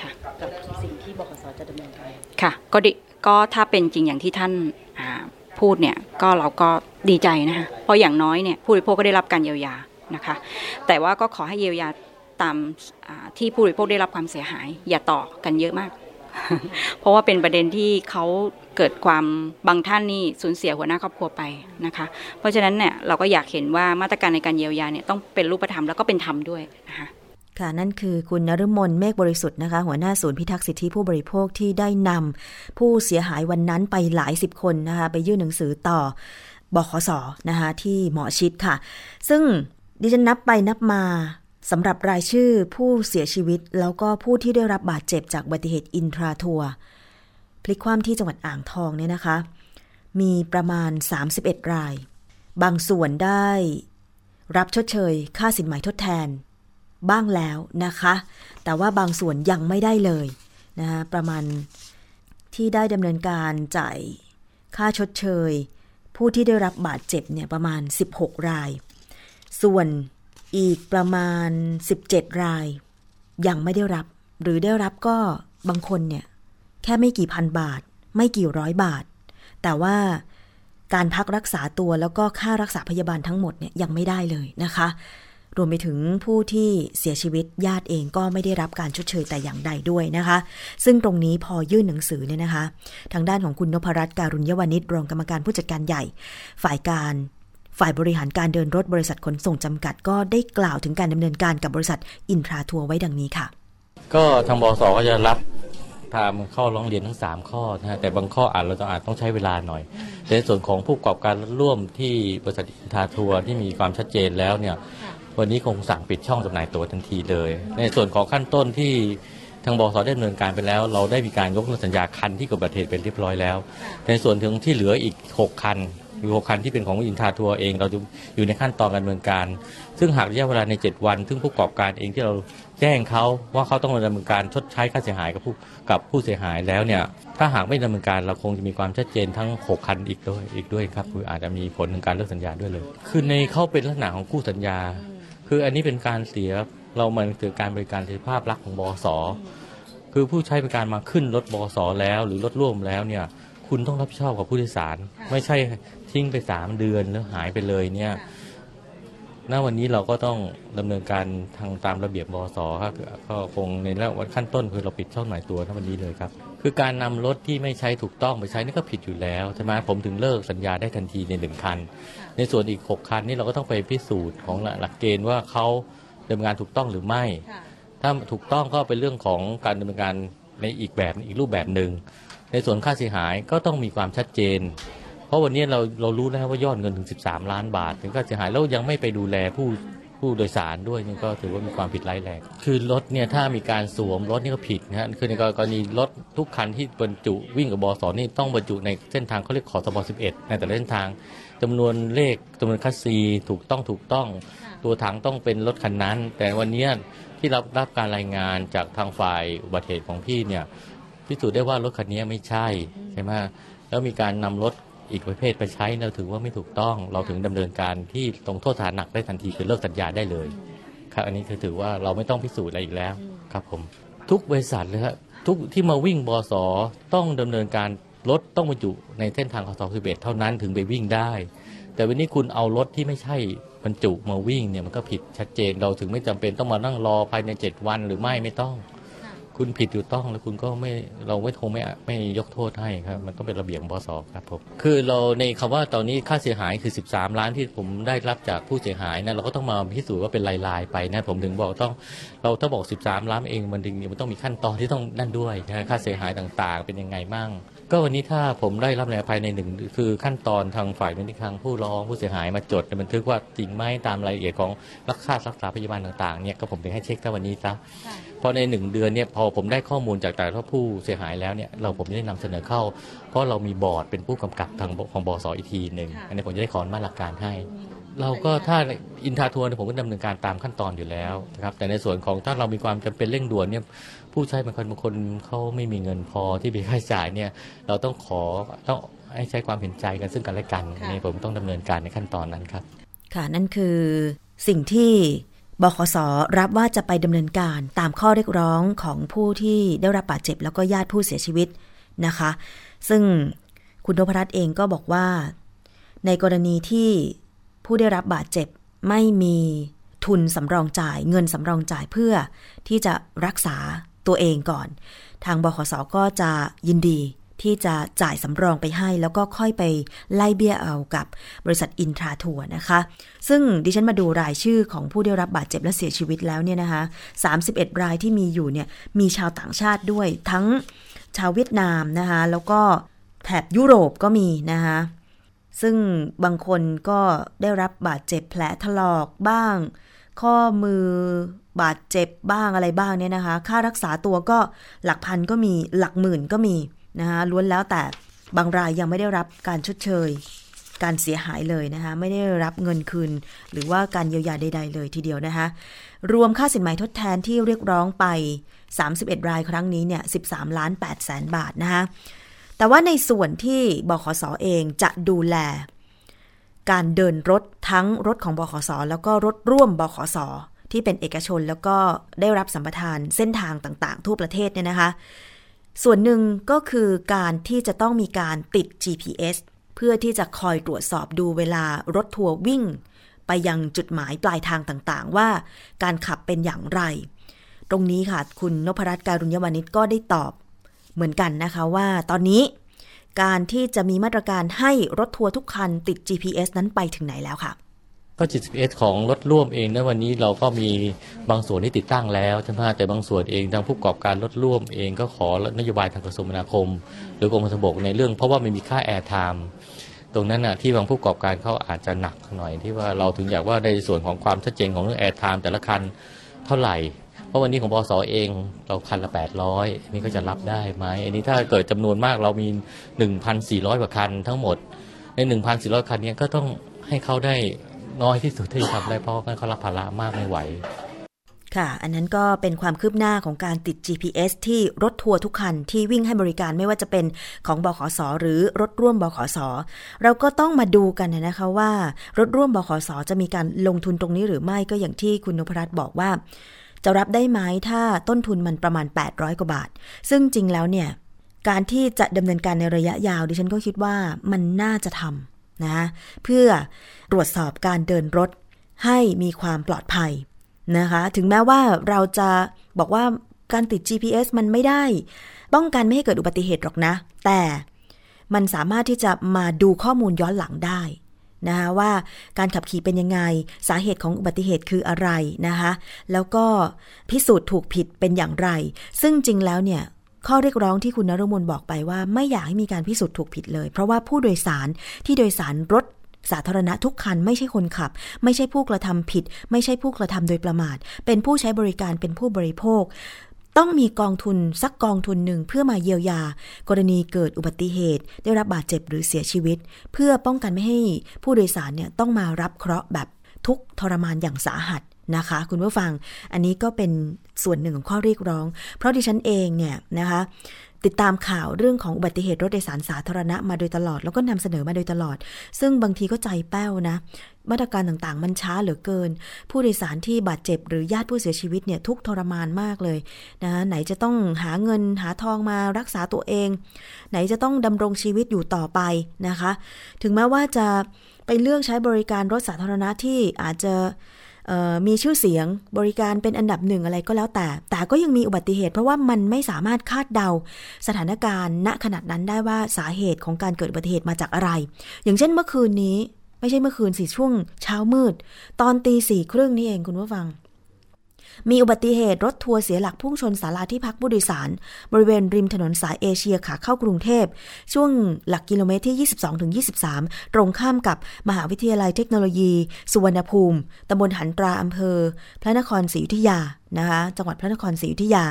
ค่ะกับสิ่งที่บขส.จะดำเนินการค่ะก็ถ้าเป็นจริงอย่างที่ท่านพูดเนี่ยก็เราก็ดีใจนะคะเพราะอย่างน้อยเนี่ยผู้บริโภคก็ได้รับการเยียวยานะคะแต่ว่าก็ขอให้เยียวยาตามที่ผู้บริโภคได้รับความเสียหายอย่าต่อกันเยอะมาก เพราะว่าเป็นประเด็นที่เขาเกิดความบางท่านนี่สูญเสียหัวหน้าครอบครัวไปนะคะเพราะฉะนั้นเนี่ยเราก็อยากเห็นว่ามาตรการในการเยียวยาเนี่ยต้องเป็นรูปธรรมแล้วก็เป็นธรรมด้วยนะคะค่ะนั่นคือคุณนฤมลเมฆบริสุทธิ์นะคะหัวหน้าศูนย์พิทักษ์สิทธิผู้บริโภคที่ได้นำผู้เสียหายวันนั้นไปหลายสิบคนนะคะไปยื่นหนังสือต่อบขส.นะคะที่หมอชิตค่ะซึ่งดิฉันนับไปนับมาสำหรับรายชื่อผู้เสียชีวิตแล้วก็ผู้ที่ได้รับบาดเจ็บจากอุบัติเหตุอินทราทัวร์พลิกคว่ำที่จังหวัดอ่างทองเนี่ยนะคะมีประมาณ31รายบางส่วนได้รับชดเชยค่าสินไหมทดแทนบ้างแล้วนะคะแต่ว่าบางส่วนยังไม่ได้เลยนะคะประมาณที่ได้ดำเนินการจ่ายค่าชดเชยผู้ที่ได้รับบาดเจ็บเนี่ยประมาณ16รายส่วนอีกประมาณ17รายยังไม่ได้รับหรือได้รับก็บางคนเนี่ยแค่ไม่กี่พันบาทไม่กี่ร้อยบาทแต่ว่าการพักรักษาตัวแล้วก็ค่ารักษาพยาบาลทั้งหมดเนี่ยยังไม่ได้เลยนะคะรวมไปถึงผู้ที่เสียชีวิตญาติเองก็ไม่ได้รับการชดเชยแต่อย่างใดด้วยนะคะซึ่งตรงนี้พอยื่นหนังสือเนี่ยนะคะทางด้านของคุณนพรัตน์ การุญยวานิชรองกรรมการผู้จัดการใหญ่ฝ่ายบริหารการเดินรถบริษัทขนส่งจำกัดก็ได้กล่าวถึงการดำเนินการกับบริษัทอินทราทัวร์ไว้ดังนี้ค่ะก็ทางบขส.ก็จะรับตามข้อร้องเรียนทั้ง3ข้อนะฮะแต่บางข้ออาจเราจะต้องใช้เวลาหน่อยในส่วนของผู้ประกอบการร่วมที่บริษัทอินทราทัวร์ที่มีความชัดเจนแล้วเนี่ยวันนี้คงสั่งปิดช่องจำหน่ายตั๋วทันทีเลยในส่วนของขั้นต้นที่ทางบขส.ได้ดำเนินการไปแล้วเราได้มีการยกเลิกสัญญาคันที่เกิดอุบัติเหตุเป็นเรียบร้อยแล้วในส่วนถึงที่เหลืออีก6คันที่เป็นของอินทราทัวร์เองเราอยู่ในขั้นตอนการดำเนินการซึ่งหากระยะเวลาใน7วันซึ่งผู้ประกอบการเองที่เราแจ้งเขาว่าเขาต้องดำเนินการชดใช้ค่าเสียหายกับผู้เสียหายแล้วเนี่ยถ้าหากไม่ดำเนินการเราคงจะมีความชัดเจนทั้ง6คันอีกด้วยครับคืออาจจะมีผลถึงการเลิกสัญญาด้วยเลยคือในเขาเป็นลักษณะของคู่สัญญาคืออันนี้เป็นการเสียเรามันเกิดการบริการเสียภาพลักษณ์ของบขส.คือผู้ใช้บริการมาขึ้นรถบขส.แล้วหรือรถร่วมแล้วเนี่ยคุณต้องรับผิดชอบกับผู้โดยสารไม่ใช่ทิ้งไป3เดือนแล้วหายไปเลยเนี่ยณวันนี้เราก็ต้องดำเนินการทางตามระเบียบบขส.ครับก็คงในระหว่างขั้นต้นคือเราปิดช่องหมายตัวณวันนี้เลยครับคือการนำรถที่ไม่ใช้ถูกต้องไปใช้นี่ก็ผิดอยู่แล้วใช่ไหมผมถึงเลิกสัญญาได้ทันทีใน1คันในส่วนอีก6คันนี่เราก็ต้องไปพิสูจน์ของหลักเกณฑ์ว่าเขาดำเนินการถูกต้องหรือไม่ถ้าถูกต้องก็เป็นเรื่องของการดำเนินการในอีกรูปแบบหนึ่งในส่วนค่าเสียหายก็ต้องมีความชัดเจนเพราะวันนี้เรารู้แล้วว่ายอดเงินถึง13ล้านบาทถึงค่าเสียหายแล้วยังไม่ไปดูแลผู้โดยสารด้วยนี่ก็ถือว่ามีความผิดร้ายแรงคือรถเนี่ยถ้ามีการสวมรถนี่ก็ผิดนะฮะคือในกรณีรถทุกคันที่บรรจุวิ่งกับบขส.นี่ต้องบรรจุในเส้นทางเขาเรียกขสบ11ในแต่ละเส้นทางจำนวนเลขจำนวนคัสซีถูกต้องตัวถังต้องเป็นรถคันนั้นแต่วันนี้ที่รับการรายงานจากทางฝ่ายอุบัติเหตุของพี่เนี่ยพิสูจน์ได้ว่ารถคันนี้ไม่ใช่ใช่ไหมแล้วมีการนำรถ อีกประเภทไปใช้เราถือว่าไม่ถูกต้องเราถึงดำเนินการที่ลงโทษฐานหนักได้ทันทีคือเลิกสัญญาได้เลยครับอันนี้ถือว่าเราไม่ต้องพิสูจน์อะไรอีกแล้วครับผมทุกบริษัทเลยครับทุกที่มาวิ่งบส.ต้องดำเนินการรถต้องบรรจุในเส้นทางขส11เท่านั้นถึงไปวิ่งได้แต่วันนี้คุณเอารถที่ไม่ใช่บรรจุมาวิ่งเนี่ยมันก็ผิดชัดเจนเราถึงไม่จำเป็นต้องมานั่งรอภายใน7วันหรือไม่ต้องคุณผิดอยู่ต้องแล้วคุณก็ไม่เราไม่คงไม่ยกโทษให้ครับมันต้องเป็นระเบียบของบส.ครับผมคือเราในคำว่าตอนนี้ค่าเสียหายคือ13ล้านที่ผมได้รับจากผู้เสียหายนะเราก็ต้องมาพิสูจน์ว่าเป็นรายๆไปนะผมถึงบอกต้องเราถ้าบอก13ล้านเองมันถึงมันต้องมีขั้นตอนที่ต้องนั่นด้วยนะค่าเสียหายต่างๆเป็นยังไงมั่งก็วันนี้ถ้าผมได้รับในภายในหนึ่งคือขั้นตอนทางฝ่ายเป็นที่ทางผู้ร้องผู้เสียหายมาจดในบันทึกว่าจริงไหมตามรายละเอียดของรักษาพยาบาลต่างๆเนี่ยก็ผมถึงให้เช็คถ้าวันนี้ซะพอใน1เดือนเนี่ยพอผมได้ข้อมูลจากแต่ละผู้เสียหายแล้วเนี่ยผมจะได้นำเสนอเข้าเพราะเรามีบอร์ดเป็นผู้กำกับทางของบส.อีกทีหนึ่งอันนี้ผมจะได้ขอมาตรการให้เราก็ถ้าอินทาทัวร์ผมก็ดำเนินการตามขั้นตอนอยู่แล้วนะครับแต่ในส่วนของถ้าเรามีความจำเป็นเร่งด่วนเนี่ยผู้ใช้บางคนเขาไม่มีเงินพอที่ไปค่าใช้จ่ายเนี่ยเราต้องให้ใช้ความเห็นใจกันซึ่งกันและกันนี่ผมต้องดำเนินการในขั้นตอนนั้นครับค่ะนั่นคือสิ่งที่บขส.รับว่าจะไปดำเนินการตามข้อเรียกร้องของผู้ที่ได้รับบาดเจ็บแล้วก็ญาติผู้เสียชีวิตนะคะซึ่งคุณนพรัตน์เองก็บอกว่าในกรณีที่ผู้ได้รับบาดเจ็บไม่มีทุนสำรองจ่ายเงินสำรองจ่ายเพื่อที่จะรักษาตัวเองก่อนทางบขส.ก็จะยินดีที่จะจ่ายสำรองไปให้แล้วก็ค่อยไปไล่เบี้ยเอากับบริษัทอินทราทัวร์นะคะซึ่งดิฉันมาดูรายชื่อของผู้ได้รับบาดเจ็บและเสียชีวิตแล้วเนี่ยนะคะ31รายที่มีอยู่เนี่ยมีชาวต่างชาติด้วยทั้งชาวเวียดนามนะคะแล้วก็แถบยุโรปก็มีนะคะซึ่งบางคนก็ได้รับบาดเจ็บแผลถลอกบ้างข้อมือบาดเจ็บบ้างอะไรบ้างเนี่ยนะคะค่ารักษาตัวก็หลักพันก็มีหลักหมื่นก็มีนะคะล้วนแล้วแต่บางรายยังไม่ได้รับการชดเชยการเสียหายเลยนะคะไม่ได้รับเงินคืนหรือว่าการเยียวยาใดๆเลยทีเดียวนะคะรวมค่าสินไหมทดแทนที่เรียกร้องไป31รายครั้งนี้เนี่ย 13,800,000 บาทนะคะแต่ว่าในส่วนที่บขส.เองจะดูแลการเดินรถทั้งรถของบขส.แล้วก็รถร่วมบขส.ที่เป็นเอกชนแล้วก็ได้รับสัมปทานเส้นทางต่างๆทั่วประเทศเนี่ยนะคะส่วนหนึ่งก็คือการที่จะต้องมีการติด GPS เพื่อที่จะคอยตรวจสอบดูเวลารถทัวร์วิ่งไปยังจุดหมายปลายทางต่างๆว่าการขับเป็นอย่างไรตรงนี้ค่ะคุณนพรัตน์ การุญยวานิชก็ได้ตอบเหมือนกันนะคะว่าตอนนี้การที่จะมีมาตรการให้รถทัวร์ทุกคันติด GPS นั้นไปถึงไหนแล้วค่ะก็ GPS ของรถร่วมเองนะวันนี้เราก็มีบางส่วนที่ติดตั้งแล้วใช่ไหมแต่บางส่วนเองทางผู้ประกอบการรถร่วมเองก็ขอนโยบายทางกระทรวงคมนาคมหรือกรมทางบกในเรื่องเพราะว่ามันมีค่าแอร์ไทม์ตรงนั้นนะที่บางผู้ประกอบการเขาอาจจะหนักหน่อยที่ว่าเราถึงอยากว่าในส่วนของความชัดเจนของเรื่องแอร์ไทม์แต่ละคันเท่าไหร่เพราะวันนี้ของบส.เองเราคันละ800อันนี้ก็จะรับได้ไหมอันนี้ถ้าเกิดจำนวนมากเรามี 1,400 กว่าคันทั้งหมดใน 1,400 คันนี้ก็ต้องให้เขาได้น้อยที่สุดที่ทำได้เพราะเขารับภาระมากไม่ไหวค่ะอันนั้นก็เป็นความคืบหน้าของการติด GPS ที่รถทัวร์ทุกคันที่วิ่งให้บริการไม่ว่าจะเป็นของบขส.หรือรถร่วมบขส.เราก็ต้องมาดูกันนะคะว่ารถร่วมบขส.จะมีการลงทุนตรงนี้หรือไม่ก็อย่างที่คุณนพรัตน์บอกว่าจะรับได้ไหมถ้าต้นทุนมันประมาณ800กว่าบาทซึ่งจริงแล้วเนี่ยการที่จะดำเนินการในระยะยาวดิฉันก็คิดว่ามันน่าจะทำนะเพื่อตรวจสอบการเดินรถให้มีความปลอดภัยนะคะถึงแม้ว่าเราจะบอกว่าการติด GPS มันไม่ได้ป้องกันไม่ให้เกิดอุบัติเหตุหรอกนะแต่มันสามารถที่จะมาดูข้อมูลย้อนหลังได้นะคะว่าการขับขี่เป็นยังไงสาเหตุของอุบัติเหตุคืออะไรนะคะแล้วก็พิสูจน์ถูกผิดเป็นอย่างไรซึ่งจริงแล้วเนี่ยข้อเรียกร้องที่คุณนฤมลบอกไปว่าไม่อยากให้มีการพิสูจน์ถูกผิดเลยเพราะว่าผู้โดยสารที่โดยสารรถสาธารณะทุกคันไม่ใช่คนขับไม่ใช่ผู้กระทำผิดไม่ใช่ผู้กระทำโดยประมาทเป็นผู้ใช้บริการเป็นผู้บริโภคต้องมีกองทุนสักกองทุนหนึ่งเพื่อมาเยียวยากรณีเกิดอุบัติเหตุได้รับบาดเจ็บหรือเสียชีวิตเพื่อป้องกันไม่ให้ผู้โดยสารเนี่ยต้องมารับเคราะห์แบบทุกข์ทรมานอย่างสาหัสนะคะคุณผู้ฟังอันนี้ก็เป็นส่วนหนึ่งของข้อเรียกร้องเพราะดิฉันเองเนี่ยนะคะ ติดตามข่าวเรื่องของอุบัติเหตุรถโดยสารสาธารณะมาโดยตลอดแล้วก็นำเสนอมาโดยตลอดซึ่งบางทีก็ใจแป้วนะมาตรการต่างๆมันช้าเหลือเกินผู้โดยสารที่บาดเจ็บหรือญาติผู้เสียชีวิตเนี่ยทุกข์ทรมานมากเลยนะไหนจะต้องหาเงินหาทองมารักษาตัวเองไหนจะต้องดำรงชีวิตอยู่ต่อไปนะคะถึงแม้ว่าจะไปเลือกใช้บริการรถสาธารณะที่อาจจะมีชื่อเสียงบริการเป็นอันดับหนึ่งอะไรก็แล้วแต่ก็ยังมีอุบัติเหตุเพราะว่ามันไม่สามารถคาดเดาสถานการณ์ณขณะนั้นได้ว่าสาเหตุของการเกิดอุบัติเหตุมาจากอะไรอย่างเช่นเมื่อคืนนี้ไม่ใช่เมื่อคืนสิช่วงเช้ามืดตอน 04:30 นี่เองคุณผู้ฟังมีอุบัติเหตุรถทัวร์เสียหลักพุ่งชนศาลาที่พักผู้โดยสารบริเวณริมถนนสายเอเชียขาเข้ากรุงเทพช่วงหลักกิโลเมตรที่ 22-23 ตรงข้ามกับมหาวิทยาลัยเทคโนโลยีสุวรรณภูมิตำบลหันตราอำเภอพระนครศรีอยุธยานะคะจังหวัดพระนครศรีอยุธยา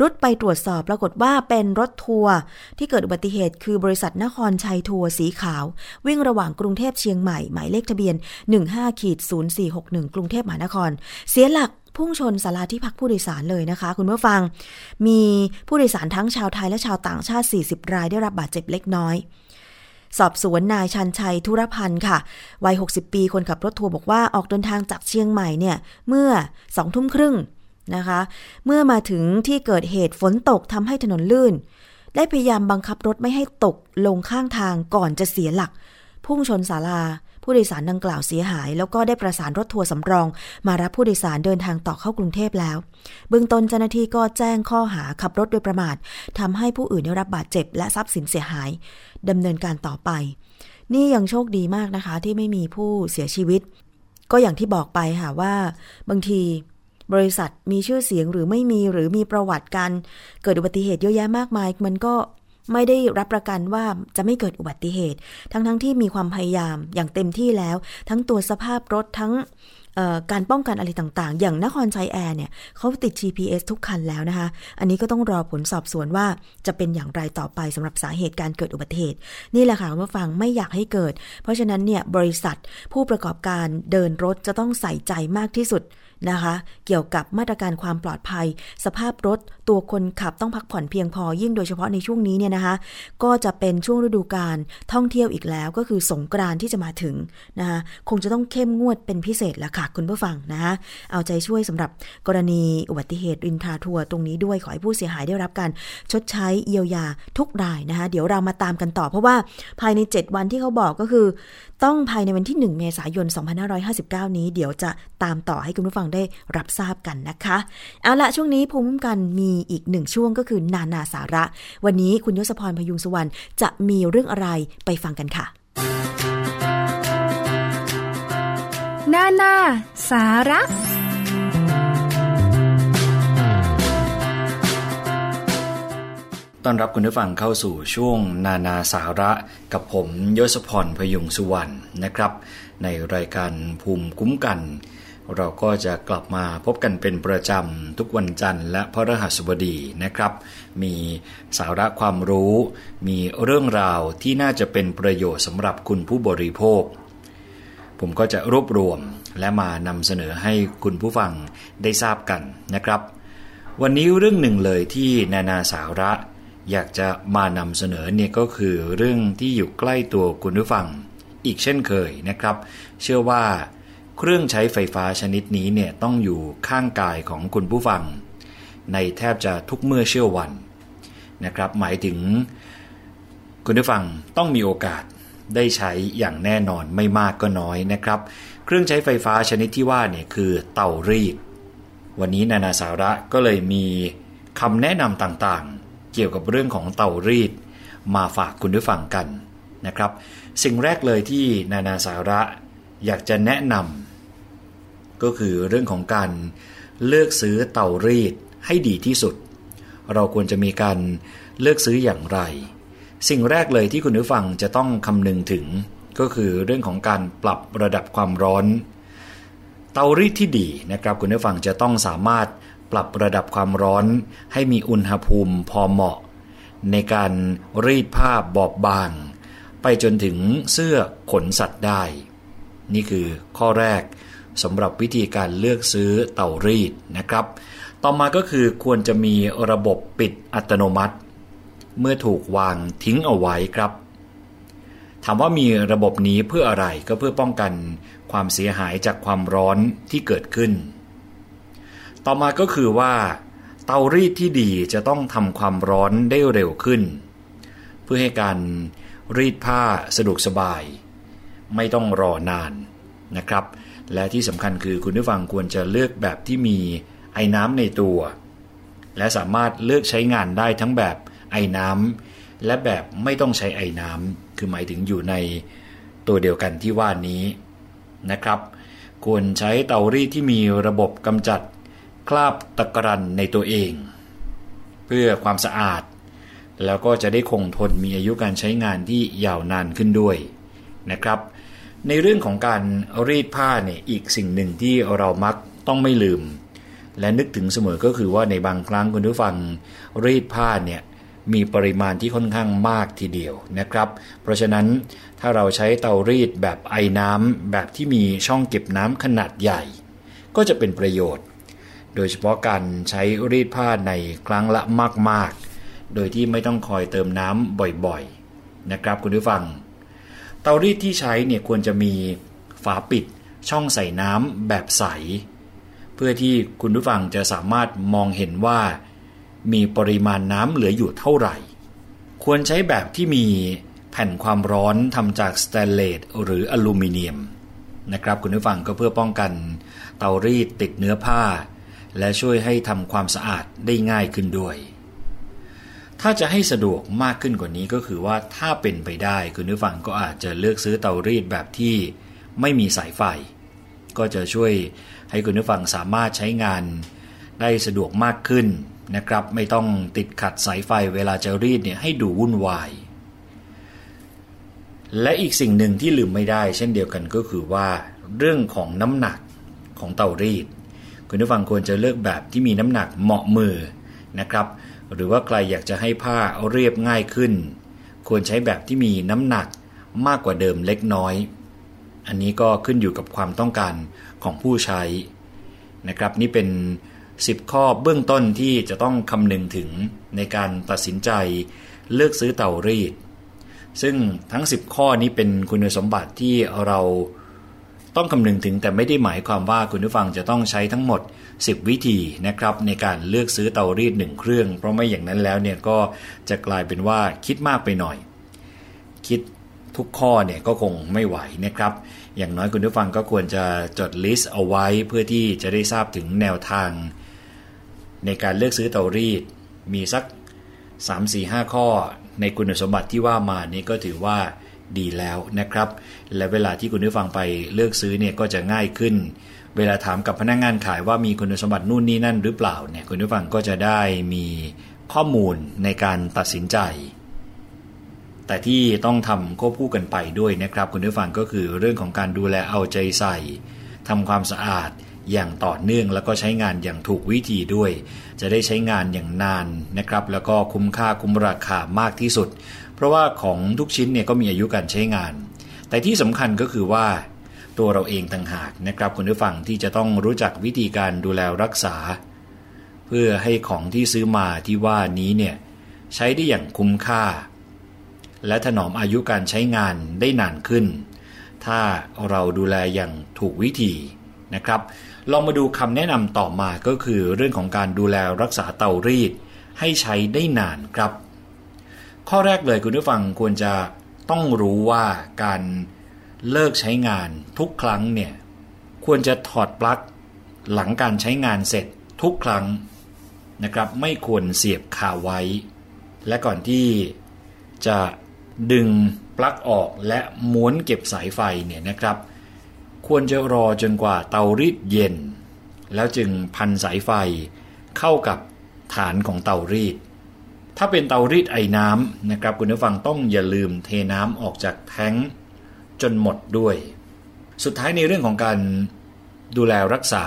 รุดไปตรวจสอบปรากฏว่าเป็นรถทัวร์ที่เกิดอุบัติเหตุคือบริษัทนครชัยทัวร์สีขาววิ่งระหว่างกรุงเทพเชียงใหม่หมายเลขทะเบียน 15-0461 กรุงเทพมหานครเสียหลักพุ่งชนศาลาที่พักผู้โดยสารเลยนะคะคุณผู้ฟังมีผู้โดยสารทั้งชาวไทยและชาวต่างชาติ40รายได้รับบาดเจ็บเล็กน้อยสอบสวนนายชันชัยธุรพันธ์ค่ะวัย60ปีคนขับรถทัวร์บอกว่าออกเดินทางจากเชียงใหม่เนี่ยเมื่อ 20:30 นนะคะเมื่อมาถึงที่เกิดเหตุฝนตกทำให้ถนนลื่นได้พยายามบังคับรถไม่ให้ตกลงข้างทางก่อนจะเสียหลักพุ่งชนศาลาผู้โดยสารดังกล่าวเสียหายแล้วก็ได้ประสานรถทัวร์สำรองมารับผู้โดยสารเดินทางต่อเข้ากรุงเทพแล้วเบื้องต้นเจ้าหน้าที่ก็แจ้งข้อหาขับรถโดยประมาททำให้ผู้อื่นได้รับบาดเจ็บและทรัพย์สินเสียหายดำเนินการต่อไปนี่ยังโชคดีมากนะคะที่ไม่มีผู้เสียชีวิตก็อย่างที่บอกไปค่ะว่าบางทีบริษัทมีชื่อเสียงหรือไม่มีหรือมีประวัติการเกิดอุบัติเหตุเยอะแยะมากมายมันก็ไม่ได้รับประกันว่าจะไม่เกิดอุบัติเหตุทั้งที่มีความพยายามอย่างเต็มที่แล้วทั้งตัวสภาพรถทั้งการป้องกันอะไรต่างๆอย่างนครชัยแอร์เนี่ยเขาติด GPS ทุกคันแล้วนะคะอันนี้ก็ต้องรอผลสอบสวนว่าจะเป็นอย่างไรต่อไปสำหรับสาเหตุการเกิดอุบัติเหตุนี่แหละค่ะคุณผู้ฟังไม่อยากให้เกิดเพราะฉะนั้นเนี่ยบริษัทผู้ประกอบการเดินรถจะต้องใส่ใจมากที่สุดนะคะเกี่ยวกับมาตรการความปลอดภัยสภาพรถตัวคนขับต้องพักผ่อนเพียงพอยิ่งโดยเฉพาะในช่วงนี้เนี่ยนะคะก็จะเป็นช่วงฤดูกาลท่องเที่ยวอีกแล้วก็คือสงกรานต์ที่จะมาถึงนะคะคงจะต้องเข้มงวดเป็นพิเศษละค่ะคุณผู้ฟังนะคะเอาใจช่วยสำหรับกรณีอุบัติเหตุริมทางทัวร์ตรงนี้ด้วยขอให้ผู้เสียหายได้รับการชดใช้เยียวยาทุกรายนะคะเดี๋ยวเรามาตามกันต่อเพราะว่าภายใน7วันที่เขาบอกก็คือต้องภายในวันที่1เมษายน2559นี้เดี๋ยวจะตามต่อให้คุณผู้ฟังได้รับทราบกันนะคะเอาละช่วงนี้ภูมิคุ้มกันมีอีก1ช่วงก็คือนานาสาระวันนี้คุณยศพรพยุงสุวรรณจะมีเรื่องอะไรไปฟังกันค่ะนานาสาระต้อนรับคุณผู้ฟังเข้าสู่ช่วงนานาสาระกับผมยศพรพยุงสุวรรณนะครับในรายการภูมิคุ้มกันเราก็จะกลับมาพบกันเป็นประจำทุกวันจันทร์และพฤหัสบดีนะครับมีสาระความรู้มีเรื่องราวที่น่าจะเป็นประโยชน์สำหรับคุณผู้บริโภคผมก็จะรวบรวมและมานำเสนอให้คุณผู้ฟังได้ทราบกันนะครับวันนี้เรื่องหนึ่งเลยที่นานาสาระอยากจะมานำเสนอเนี่ยก็คือเรื่องที่อยู่ใกล้ตัวคุณผู้ฟังอีกเช่นเคยนะครับเชื่อว่าเครื่องใช้ไฟฟ้าชนิดนี้เนี่ยต้องอยู่ข้างกายของคุณผู้ฟังในแทบจะทุกเมื่อเช้าวันนะครับหมายถึงคุณผู้ฟังต้องมีโอกาสได้ใช้อย่างแน่นอนไม่มากก็น้อยนะครับเครื่องใช้ไฟฟ้าชนิดที่ว่าเนี่ยคือเตารีดวันนี้นานาสาระก็เลยมีคำแนะนำต่างๆเกี่ยวกับเรื่องของเตารีดมาฝากคุณผู้ฟังกันนะครับสิ่งแรกเลยที่นานาสาระอยากจะแนะนำก็คือเรื่องของการเลือกซื้อเตารีดให้ดีที่สุดเราควรจะมีการเลือกซื้ออย่างไรสิ่งแรกเลยที่คุณผู้ฟังจะต้องคำนึงถึงก็คือเรื่องของการปรับระดับความร้อนเตารีดที่ดีนะครับคุณผู้ฟังจะต้องสามารถปรับระดับความร้อนให้มีอุณหภูมิพอเหมาะในการรีดผ้าบอบบางไปจนถึงเสื้อขนสัตว์ได้นี่คือข้อแรกสำหรับวิธีการเลือกซื้อเตารีดนะครับต่อมาก็คือควรจะมีระบบปิดอัตโนมัติ เมื่อถูกวางทิ้งเอาไว้ครับถามว่ามีระบบนี้เพื่ออะไรก็เพื่อป้องกันความเสียหายจากความร้อนที่เกิดขึ้นต่อมาก็คือว่าเตารีดที่ดีจะต้องทำความร้อนได้เร็วขึ้นเพื่อให้การรีดผ้าสะดวกสบายไม่ต้องรอนานนะครับและที่สำคัญคือคุณผู้ฟังควรจะเลือกแบบที่มีไอ้น้ำในตัวและสามารถเลือกใช้งานได้ทั้งแบบไอ้น้ำและแบบไม่ต้องใช้ไอ้น้ำคือหมายถึงอยู่ในตัวเดียวกันที่ว่านี้นะครับควรใช้เตารีดที่มีระบบกำจัดคราบตะกรันในตัวเองเพื่อความสะอาดแล้วก็จะได้คงทนมีอายุการใช้งานที่ยาวนานขึ้นด้วยนะครับในเรื่องของการรีดผ้าเนี่ยอีกสิ่งหนึ่งที่เรามักต้องไม่ลืมและนึกถึงเสมอก็คือว่าในบางครั้งคุณผู้ฟังรีดผ้าเนี่ยมีปริมาณที่ค่อนข้างมากทีเดียวนะครับเพราะฉะนั้นถ้าเราใช้เตารีดแบบไอน้ำแบบที่มีช่องเก็บน้ำขนาดใหญ่ก็จะเป็นประโยชน์โดยเฉพาะการใช้รีดผ้าในครั้งละมากๆโดยที่ไม่ต้องคอยเติมน้ำบ่อยๆนะครับคุณผู้ฟังเตารีดที่ใช้เนี่ยควรจะมีฝาปิดช่องใส่น้ำแบบใสเพื่อที่คุณผู้ฟังจะสามารถมองเห็นว่ามีปริมาณน้ำเหลืออยู่เท่าไหร่ควรใช้แบบที่มีแผ่นความร้อนทำจากสแตนเลสหรืออลูมิเนียมนะครับคุณผู้ฟังก็เพื่อป้องกันเตารีดติดเนื้อผ้าและช่วยให้ทำความสะอาดได้ง่ายขึ้นด้วยถ้าจะให้สะดวกมากขึ้นกว่านี้ก็คือว่าถ้าเป็นไปได้คุณผู้ฟังก็อาจจะเลือกซื้อเตารีดแบบที่ไม่มีสายไฟก็จะช่วยให้คุณผู้ฟังสามารถใช้งานได้สะดวกมากขึ้นนะครับไม่ต้องติดขัดสายไฟเวลาจะรีดเนี่ยให้ดูวุ่นวายและอีกสิ่งหนึ่งที่ลืมไม่ได้เช่นเดียวกันก็คือว่าเรื่องของน้ำหนักของเตารีดคุณผู้ฟังควรจะเลือกแบบที่มีน้ำหนักเหมาะมือนะครับหรือว่าใครอยากจะให้ผ้าเรียบง่ายขึ้นควรใช้แบบที่มีน้ำหนักมากกว่าเดิมเล็กน้อยอันนี้ก็ขึ้นอยู่กับความต้องการของผู้ใช้นะครับนี่เป็น10ข้อเบื้องต้นที่จะต้องคำนึงถึงในการตัดสินใจเลือกซื้อเตารีดซึ่งทั้ง10ข้อนี้เป็นคุณสมบัติที่เราต้องคำนึงถึงแต่ไม่ได้หมายความว่าคุณผู้ฟังจะต้องใช้ทั้งหมด10วิธีนะครับในการเลือกซื้อเตารีด1เครื่องเพราะไม่อย่างนั้นแล้วเนี่ยก็จะกลายเป็นว่าคิดมากไปหน่อยคิดทุกข้อเนี่ยก็คงไม่ไหวนะครับอย่างน้อยคุณผู้ฟังก็ควรจะจดลิสต์เอาไว้เพื่อที่จะได้ทราบถึงแนวทางในการเลือกซื้อเตารีดมีสัก 3-4-5 ข้อในคุณสมบัติที่ว่ามานี่ก็ถือว่าดีแล้วนะครับและเวลาที่คุณผู้ฟังไปเลือกซื้อเนี่ยก็จะง่ายขึ้นเวลาถามกับพนักงานขายว่ามีคุณสมบัตินู่นนี่นั่นหรือเปล่าเนี่ยคุณผู้ฟังก็จะได้มีข้อมูลในการตัดสินใจแต่ที่ต้องทำควบคู่กันไปด้วยนะครับคุณผู้ฟังก็คือเรื่องของการดูแลเอาใจใส่ทำความสะอาดอย่างต่อเนื่องแล้วก็ใช้งานอย่างถูกวิธีด้วยจะได้ใช้งานอย่างนานนะครับแล้วก็คุ้มค่าคุ้มราคามากที่สุดเพราะว่าของทุกชิ้นเนี่ยก็มีอายุการใช้งานแต่ที่สำคัญก็คือว่าตัวเราเองต่างหากนะครับคุณผู้ฟังที่จะต้องรู้จักวิธีการดูแลรักษาเพื่อให้ของที่ซื้อมาที่ว่านี้เนี่ยใช้ได้อย่างคุ้มค่าและถนอมอายุการใช้งานได้นานขึ้นถ้าเราดูแลอย่างถูกวิธีนะครับลองมาดูคำแนะนำต่อมาก็คือเรื่องของการดูแลรักษาเตารีดให้ใช้ได้นานครับข้อแรกเลยคุณผู้ฟังควรจะต้องรู้ว่าการเลิกใช้งานทุกครั้งเนี่ยควรจะถอดปลั๊กหลังการใช้งานเสร็จทุกครั้งนะครับไม่ควรเสียบคาไว้และก่อนที่จะดึงปลั๊กออกและม้วนเก็บสายไฟเนี่ยนะครับควรจะรอจนกว่าเตารีดเย็นแล้วจึงพันสายไฟเข้ากับฐานของเตารีดถ้าเป็นเตารีดไอน้ำนะครับคุณผู้ฟังต้องอย่าลืมเทน้ำออกจากแท้งจนหมดด้วยสุดท้ายในเรื่องของการดูแลรักษา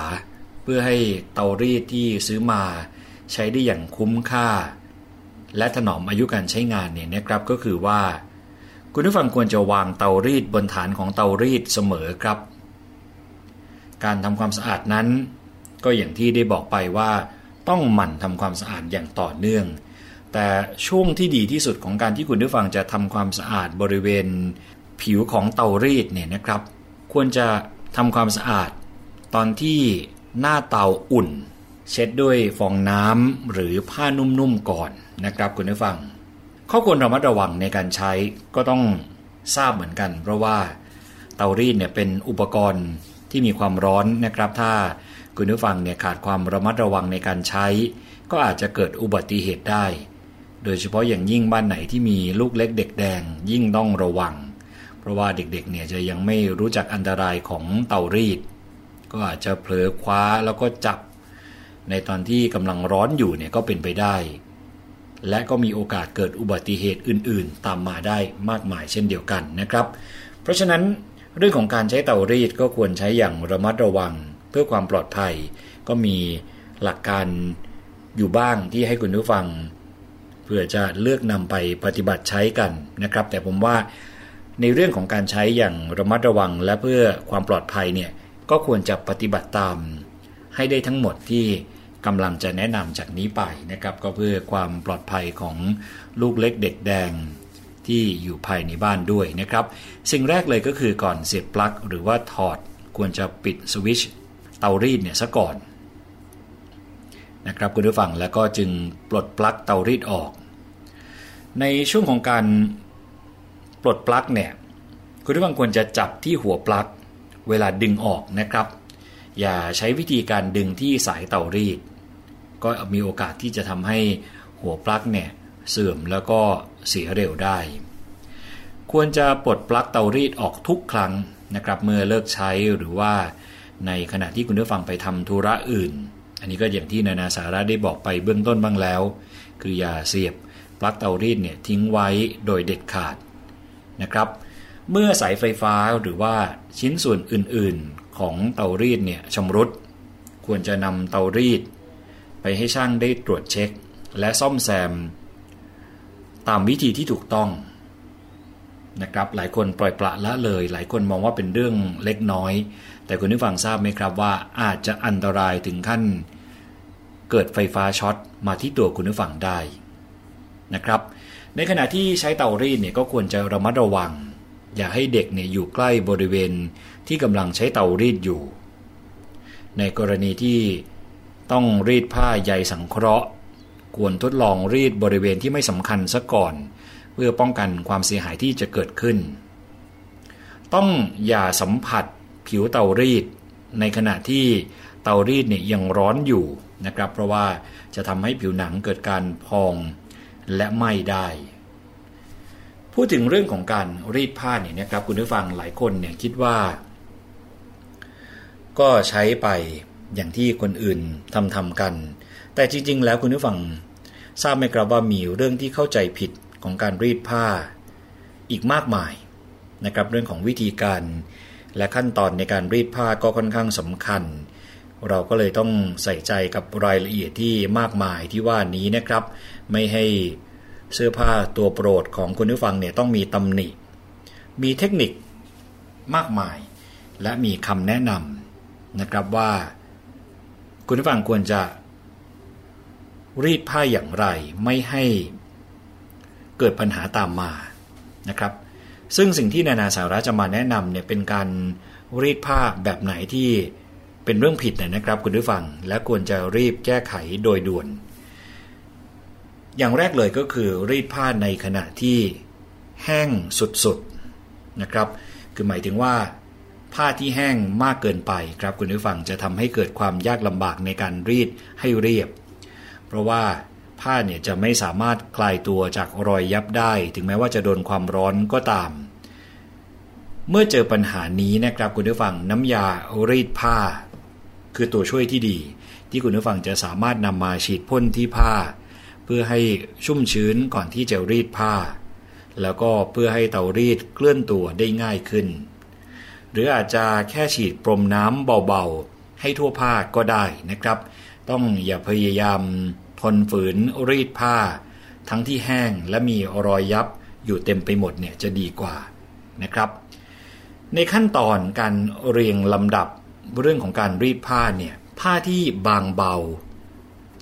เพื่อให้เตารีดที่ซื้อมาใช้ได้อย่างคุ้มค่าและถนอมอายุการใช้งานเนี่ยนะครับก็คือว่าคุณผู้ฟังควรจะวางเตารีดบนฐานของเตารีดเสมอครับการทำความสะอาดนั้นก็อย่างที่ได้บอกไปว่าต้องหมั่นทำความสะอาดอย่างต่อเนื่อง แต่ช่วงที่ดีที่สุดของการที่คุณผู้ฟังจะทำความสะอาดบริเวณผิวของเตารีดเนี่ยนะครับควรจะทำความสะอาดตอนที่หน้าเตาอุ่นเช็ดด้วยฟองน้ำหรือผ้านุ่มๆก่อนนะครับคุณผู้ฟังข้อควรระมัดระวังในการใช้ก็ต้องทราบเหมือนกันเพราะว่าเตารีดเนี่ยเป็นอุปกรณ์ที่มีความร้อนนะครับถ้าคุณผู้ฟังเนี่ยขาดความระมัดระวังในการใช้ก็อาจจะเกิดอุบัติเหตุได้โดยเฉพาะอย่างยิ่งบ้านไหนที่มีลูกเล็กเด็กแดงยิ่งต้องระวังเพราะว่าเด็กๆเนี่ยจะยังไม่รู้จักอันตรายของเตารีดก็อาจจะเผลอคว้าแล้วก็จับในตอนที่กำลังร้อนอยู่เนี่ยก็เป็นไปได้และก็มีโอกาสเกิดอุบัติเหตุอื่นๆตามมาได้มากมายเช่นเดียวกันนะครับเพราะฉะนั้นเรื่องของการใช้เตารีดก็ควรใช้อย่างระมัดระวังเพื่อความปลอดภัยก็มีหลักการอยู่บ้างที่ให้คุณผู้ฟังเพื่อจะเลือกนำไปปฏิบัติใช้กันนะครับแต่ผมว่าในเรื่องของการใช้อย่างระมัดระวังและเพื่อความปลอดภัยเนี่ยก็ควรจะปฏิบัติตามให้ได้ทั้งหมดที่กำลังจะแนะนำจากนี้ไปนะครับก็เพื่อความปลอดภัยของลูกเล็กเด็กแดงที่อยู่ภายในบ้านด้วยนะครับสิ่งแรกเลยก็คือก่อนเสียบปลั๊กหรือว่าถอดควรจะปิดสวิตช์เตารีดเนี่ยซะก่อนนะครับคุณผู้ฟังแล้วก็จึงปลดปลั๊กเตารีดออกในช่วงของการปลดปลั๊กเนี่ยคุณผู้ฟังควรจะจับที่หัวปลั๊กเวลาดึงออกนะครับอย่าใช้วิธีการดึงที่สายเตารีดก็มีโอกาสที่จะทำให้หัวปลั๊กเนี่ยเสื่อมแล้วก็เสียเร็วได้ควรจะปลดปลั๊กเตารีดออกทุกครั้งนะครับเมื่อเลิกใช้หรือว่าในขณะที่คุณผู้ฟังไปทำธุระอื่นอันนี้ก็อย่างที่นานาสาระได้บอกไปเบื้องต้นบ้างแล้วคืออย่าเสียบปลั๊กเตารีดเนี่ยทิ้งไว้โดยเด็ดขาดนะครับเมื่อสายไฟฟ้าหรือว่าชิ้นส่วนอื่นๆของเตารีดเนี่ยชำรุดควรจะนำเตารีดไปให้ช่างได้ตรวจเช็คและซ่อมแซมตามวิธีที่ถูกต้องนะครับหลายคนปล่อยปละละเลยหลายคนมองว่าเป็นเรื่องเล็กน้อยแต่คุณผู้ฟังทราบไหมครับว่าอาจจะอันตรายถึงขั้นเกิดไฟฟ้าช็อตมาที่ตัวคุณผู้ฟังได้นะครับในขณะที่ใช้เตารีดเนี่ยก็ควรจะระมัดระวังอย่าให้เด็กเนี่ยอยู่ใกล้บริเวณที่กำลังใช้เตารีดอยู่ในกรณีที่ต้องรีดผ้าใยสังเคราะห์ควรทดลองรีดบริเวณที่ไม่สำคัญซะก่อนเพื่อป้องกันความเสียหายที่จะเกิดขึ้นต้องอย่าสัมผัสผิวเตารีดในขณะที่เตารีดเนี่ยยังร้อนอยู่นะครับเพราะว่าจะทำให้ผิวหนังเกิดการพองและไหม้ได้พูดถึงเรื่องของการรีดผ้าเนี่ยนะครับคุณผู้ฟังหลายคนเนี่ยคิดว่าก็ใช้ไปอย่างที่คนอื่นทำกันแต่จริงๆแล้วคุณผู้ฟังทราบไหมครับว่ามีเรื่องที่เข้าใจผิดของการรีดผ้าอีกมากมายนะครับเรื่องของวิธีการและขั้นตอนในการรีดผ้าก็ค่อนข้างสำคัญเราก็เลยต้องใส่ใจกับรายละเอียดที่มากมายที่ว่านี้นะครับไม่ให้เสื้อผ้าตัวโปรดของคุณผู้ฟังเนี่ยต้องมีตำหนิมีเทคนิคมากมายและมีคำแนะนำนะครับว่าคุณผู้ฟังควรจะรีดผ้าอย่างไรไม่ให้เกิดปัญหาตามมานะครับซึ่งสิ่งที่นานาสาระจะมาแนะนำเนี่ยเป็นการรีดผ้าแบบไหนที่เป็นเรื่องผิดนะครับคุณผู้ฟังและควรจะรีบแก้ไขโดยด่วนอย่างแรกเลยก็คือรีดผ้าในขณะที่แห้งสุดๆนะครับคือหมายถึงว่าผ้าที่แห้งมากเกินไปครับคุณผู้ฟังจะทำให้เกิดความยากลำบากในการรีดให้เรียบเพราะว่าผ้าเนี่ยจะไม่สามารถคลายตัวจากรอยยับได้ถึงแม้ว่าจะโดนความร้อนก็ตามเมื่อเจอปัญหานี้นะครับคุณผู้ฟังน้ำยารีดผ้าคือตัวช่วยที่ดีที่คุณผู้ฟังจะสามารถนำมาฉีดพ่นที่ผ้าเพื่อให้ชุ่มชื้นก่อนที่จะรีดผ้าแล้วก็เพื่อให้เตารีดเคลื่อนตัวได้ง่ายขึ้นหรืออาจจะแค่ฉีดพรมน้ำเบาๆให้ทั่วผ้าก็ได้นะครับต้องอย่าพยายามทนฝืนรีดผ้าทั้งที่แห้งและมีรอยยับอยู่เต็มไปหมดเนี่ยจะดีกว่านะครับในขั้นตอนการเรียงลำดับเรื่องของการรีดผ้าเนี่ยผ้าที่บางเบา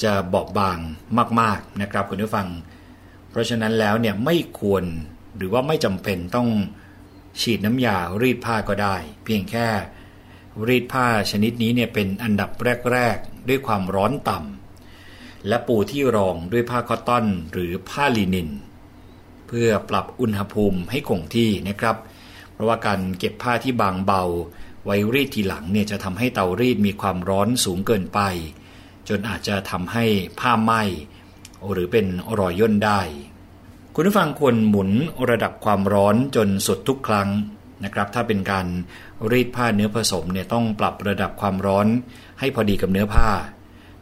จะบอบบางมากๆนะครับคุณผู้ฟัง เพราะฉะนั้นแล้วเนี่ยไม่ควรหรือว่าไม่จำเป็นต้องฉีดน้ำยารีดผ้าก็ได้เพียงแค่รีดผ้าชนิดนี้เนี่ยเป็นอันดับแรกๆด้วยความร้อนต่ำและปูที่รองด้วยผ้าคอตตอนหรือผ้าลินินเพื่อปรับอุณหภูมิให้คงที่นะครับเพราะว่าการเก็บผ้าที่บางเบาไว้รีดทีหลังเนี่ยจะทำให้เตารีดมีความร้อนสูงเกินไปจนอาจจะทำให้ผ้าไหม้หรือเป็นรอยย่นได้คุณผู้ฟังควรหมุนระดับความร้อนจนสุดทุกครั้งนะครับถ้าเป็นการรีดผ้าเนื้อผสมเนี่ยต้องปรับระดับความร้อนให้พอดีกับเนื้อผ้า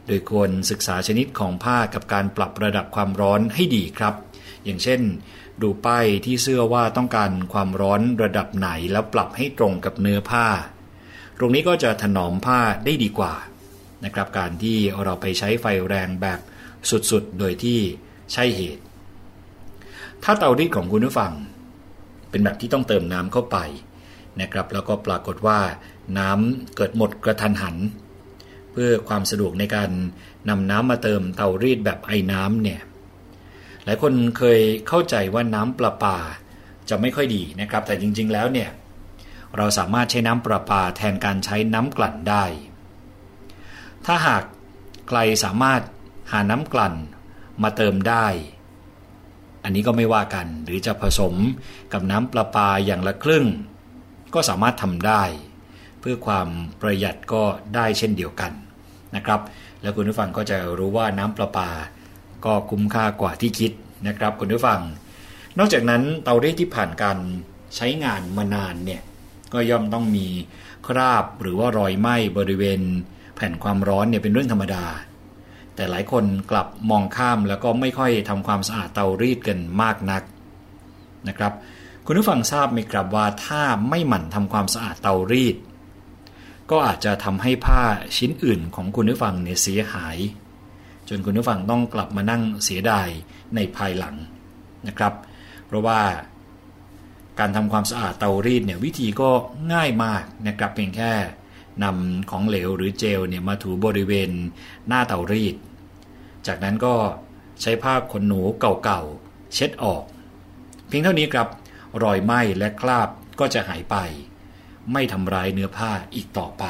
โดยควรศึกษาชนิดของผ้ากับการปรับระดับความร้อนให้ดีครับอย่างเช่นดูป้ายที่เสื้อว่าต้องการความร้อนระดับไหนแล้วปรับให้ตรงกับเนื้อผ้าตรงนี้ก็จะถนอมผ้าได้ดีกว่านะครับการที่เราไปใช้ไฟแรงแบบสุดๆโดยที่ใช่เหตุถ้าเตารีดของคุณผู้ฟังเป็นแบบที่ต้องเติมน้ำเข้าไปนะครับแล้วก็ปรากฏว่าน้ำเกิดหมดกระทันหันเพื่อความสะดวกในการนำน้ำมาเติมเตารีดแบบไอ้น้ำเนี่ยหลายคนเคยเข้าใจว่าน้ำประปาจะไม่ค่อยดีนะครับแต่จริงๆแล้วเนี่ยเราสามารถใช้น้ำประปาแทนการใช้น้ำกลั่นได้ถ้าหากใครสามารถหาน้ำกลั่นมาเติมได้อันนี้ก็ไม่ว่ากันหรือจะผสมกับน้ำประปาอย่างละครึ่งก็สามารถทำได้เพื่อความประหยัดก็ได้เช่นเดียวกันนะครับและคุณผู้ฟังก็จะรู้ว่าน้ำประปาก็คุ้มค่ากว่าที่คิดนะครับคุณผู้ฟังนอกจากนั้นเตารีดที่ผ่านการใช้งานมานานเนี่ยก็ย่อมต้องมีคราบหรือว่ารอยไหม้บริเวณแผ่นความร้อนเนี่ยเป็นเรื่องธรรมดาแต่หลายคนกลับมองข้ามแล้วก็ไม่ค่อยทำความสะอาดเตารีดกันมากนักนะครับคุณผู้ฟังทราบไหมครับว่าถ้าไม่หมั่นทำความสะอาดเตารีดก็อาจจะทำให้ผ้าชิ้นอื่นของคุณผู้ฟังเนี่ยเสียหายจนคุณผู้ฟังต้องกลับมานั่งเสียดายในภายหลังนะครับเพราะว่าการทำความสะอาดเตารีดเนี่ยวิธีก็ง่ายมากนะครับเพียงแค่นำของเหลวหรือเจลเนี่ยมาถูบริเวณหน้าเตารีดจากนั้นก็ใช้ผ้าขนหนูเก่าๆเช็ดออกเพียงเท่านี้ครับรอยไหม้และคราบก็จะหายไปไม่ทำร้ายเนื้อผ้าอีกต่อไป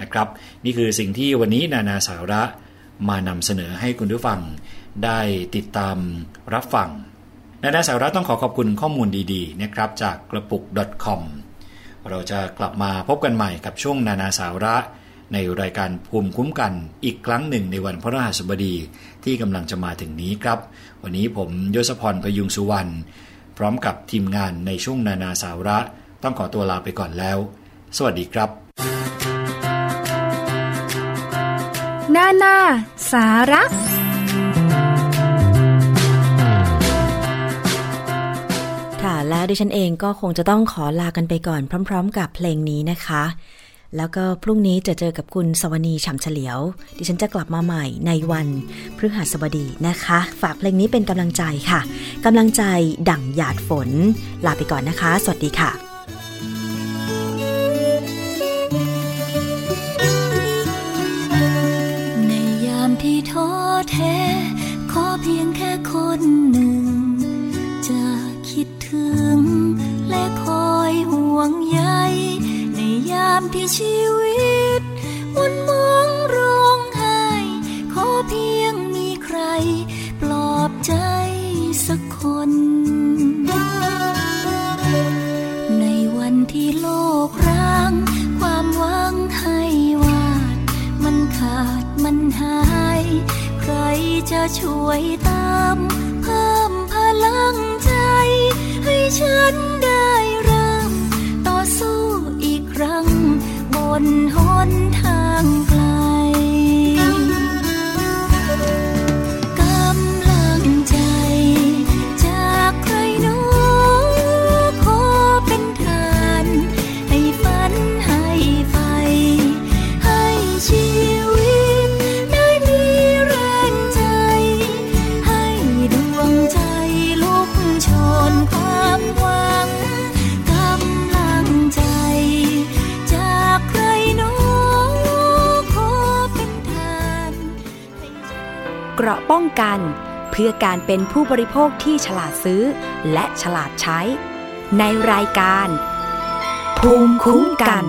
นะครับนี่คือสิ่งที่วันนี้นานาสาระมานำเสนอให้คุณผู้ฟังได้ติดตามรับฟังนานาสาระต้องขอบคุณข้อมูลดีๆนะครับจากกระปุก .com เราจะกลับมาพบกันใหม่กับช่วงนานาสาระในรายการภูมิคุ้มกันอีกครั้งหนึ่งในวันพฤหัสบดีที่กำลังจะมาถึงนี้ครับวันนี้ผมยศพรพยุงสุวรรณพร้อมกับทีมงานในช่วงนานาสาระต้องขอตัวลาไปก่อนแล้วสวัสดีครับนานาสาระค่ะแล้วดิฉันเองก็คงจะต้องขอลากันไปก่อนพร้อมๆกับเพลงนี้นะคะแล้วก็พรุ่งนี้จะเจอกับคุณสวนีฉ่ำเฉลียวดิฉันจะกลับมาใหม่ในวันพฤหัสบดีนะคะฝากเพลงนี้เป็นกำลังใจค่ะกำลังใจดั่งหยาดฝนลาไปก่อนนะคะสวัสดีค่ะในยามที่ท้อแท้ขอเพียงแค่คนหนึ่งจะคิดถึงและคอยห่วงใยยามที่ชีวิตวนมองร้องไห้ขอเพียงมีใครปลอบใจสักคนในวันที่โลกร้างความหวังให้วาดมันขาดมันหายใครจะช่วยตามเพิ่มพลังใจให้ฉันได้เริ่มต่อสู้รังบนหนทางไกลกำลังใจจากใครหนูขอเป็นฐานให้ฝันให้ไฟให้ชีวิตได้มีแรงใจให้ดวงใจลุกโชนความหวังกำลังใจเกราะป้องกันเ พื่อการเป็นผู้บริโภคที่ฉลาดซื้อและฉลาดใช้ในรายการภูมิคุ้มกัน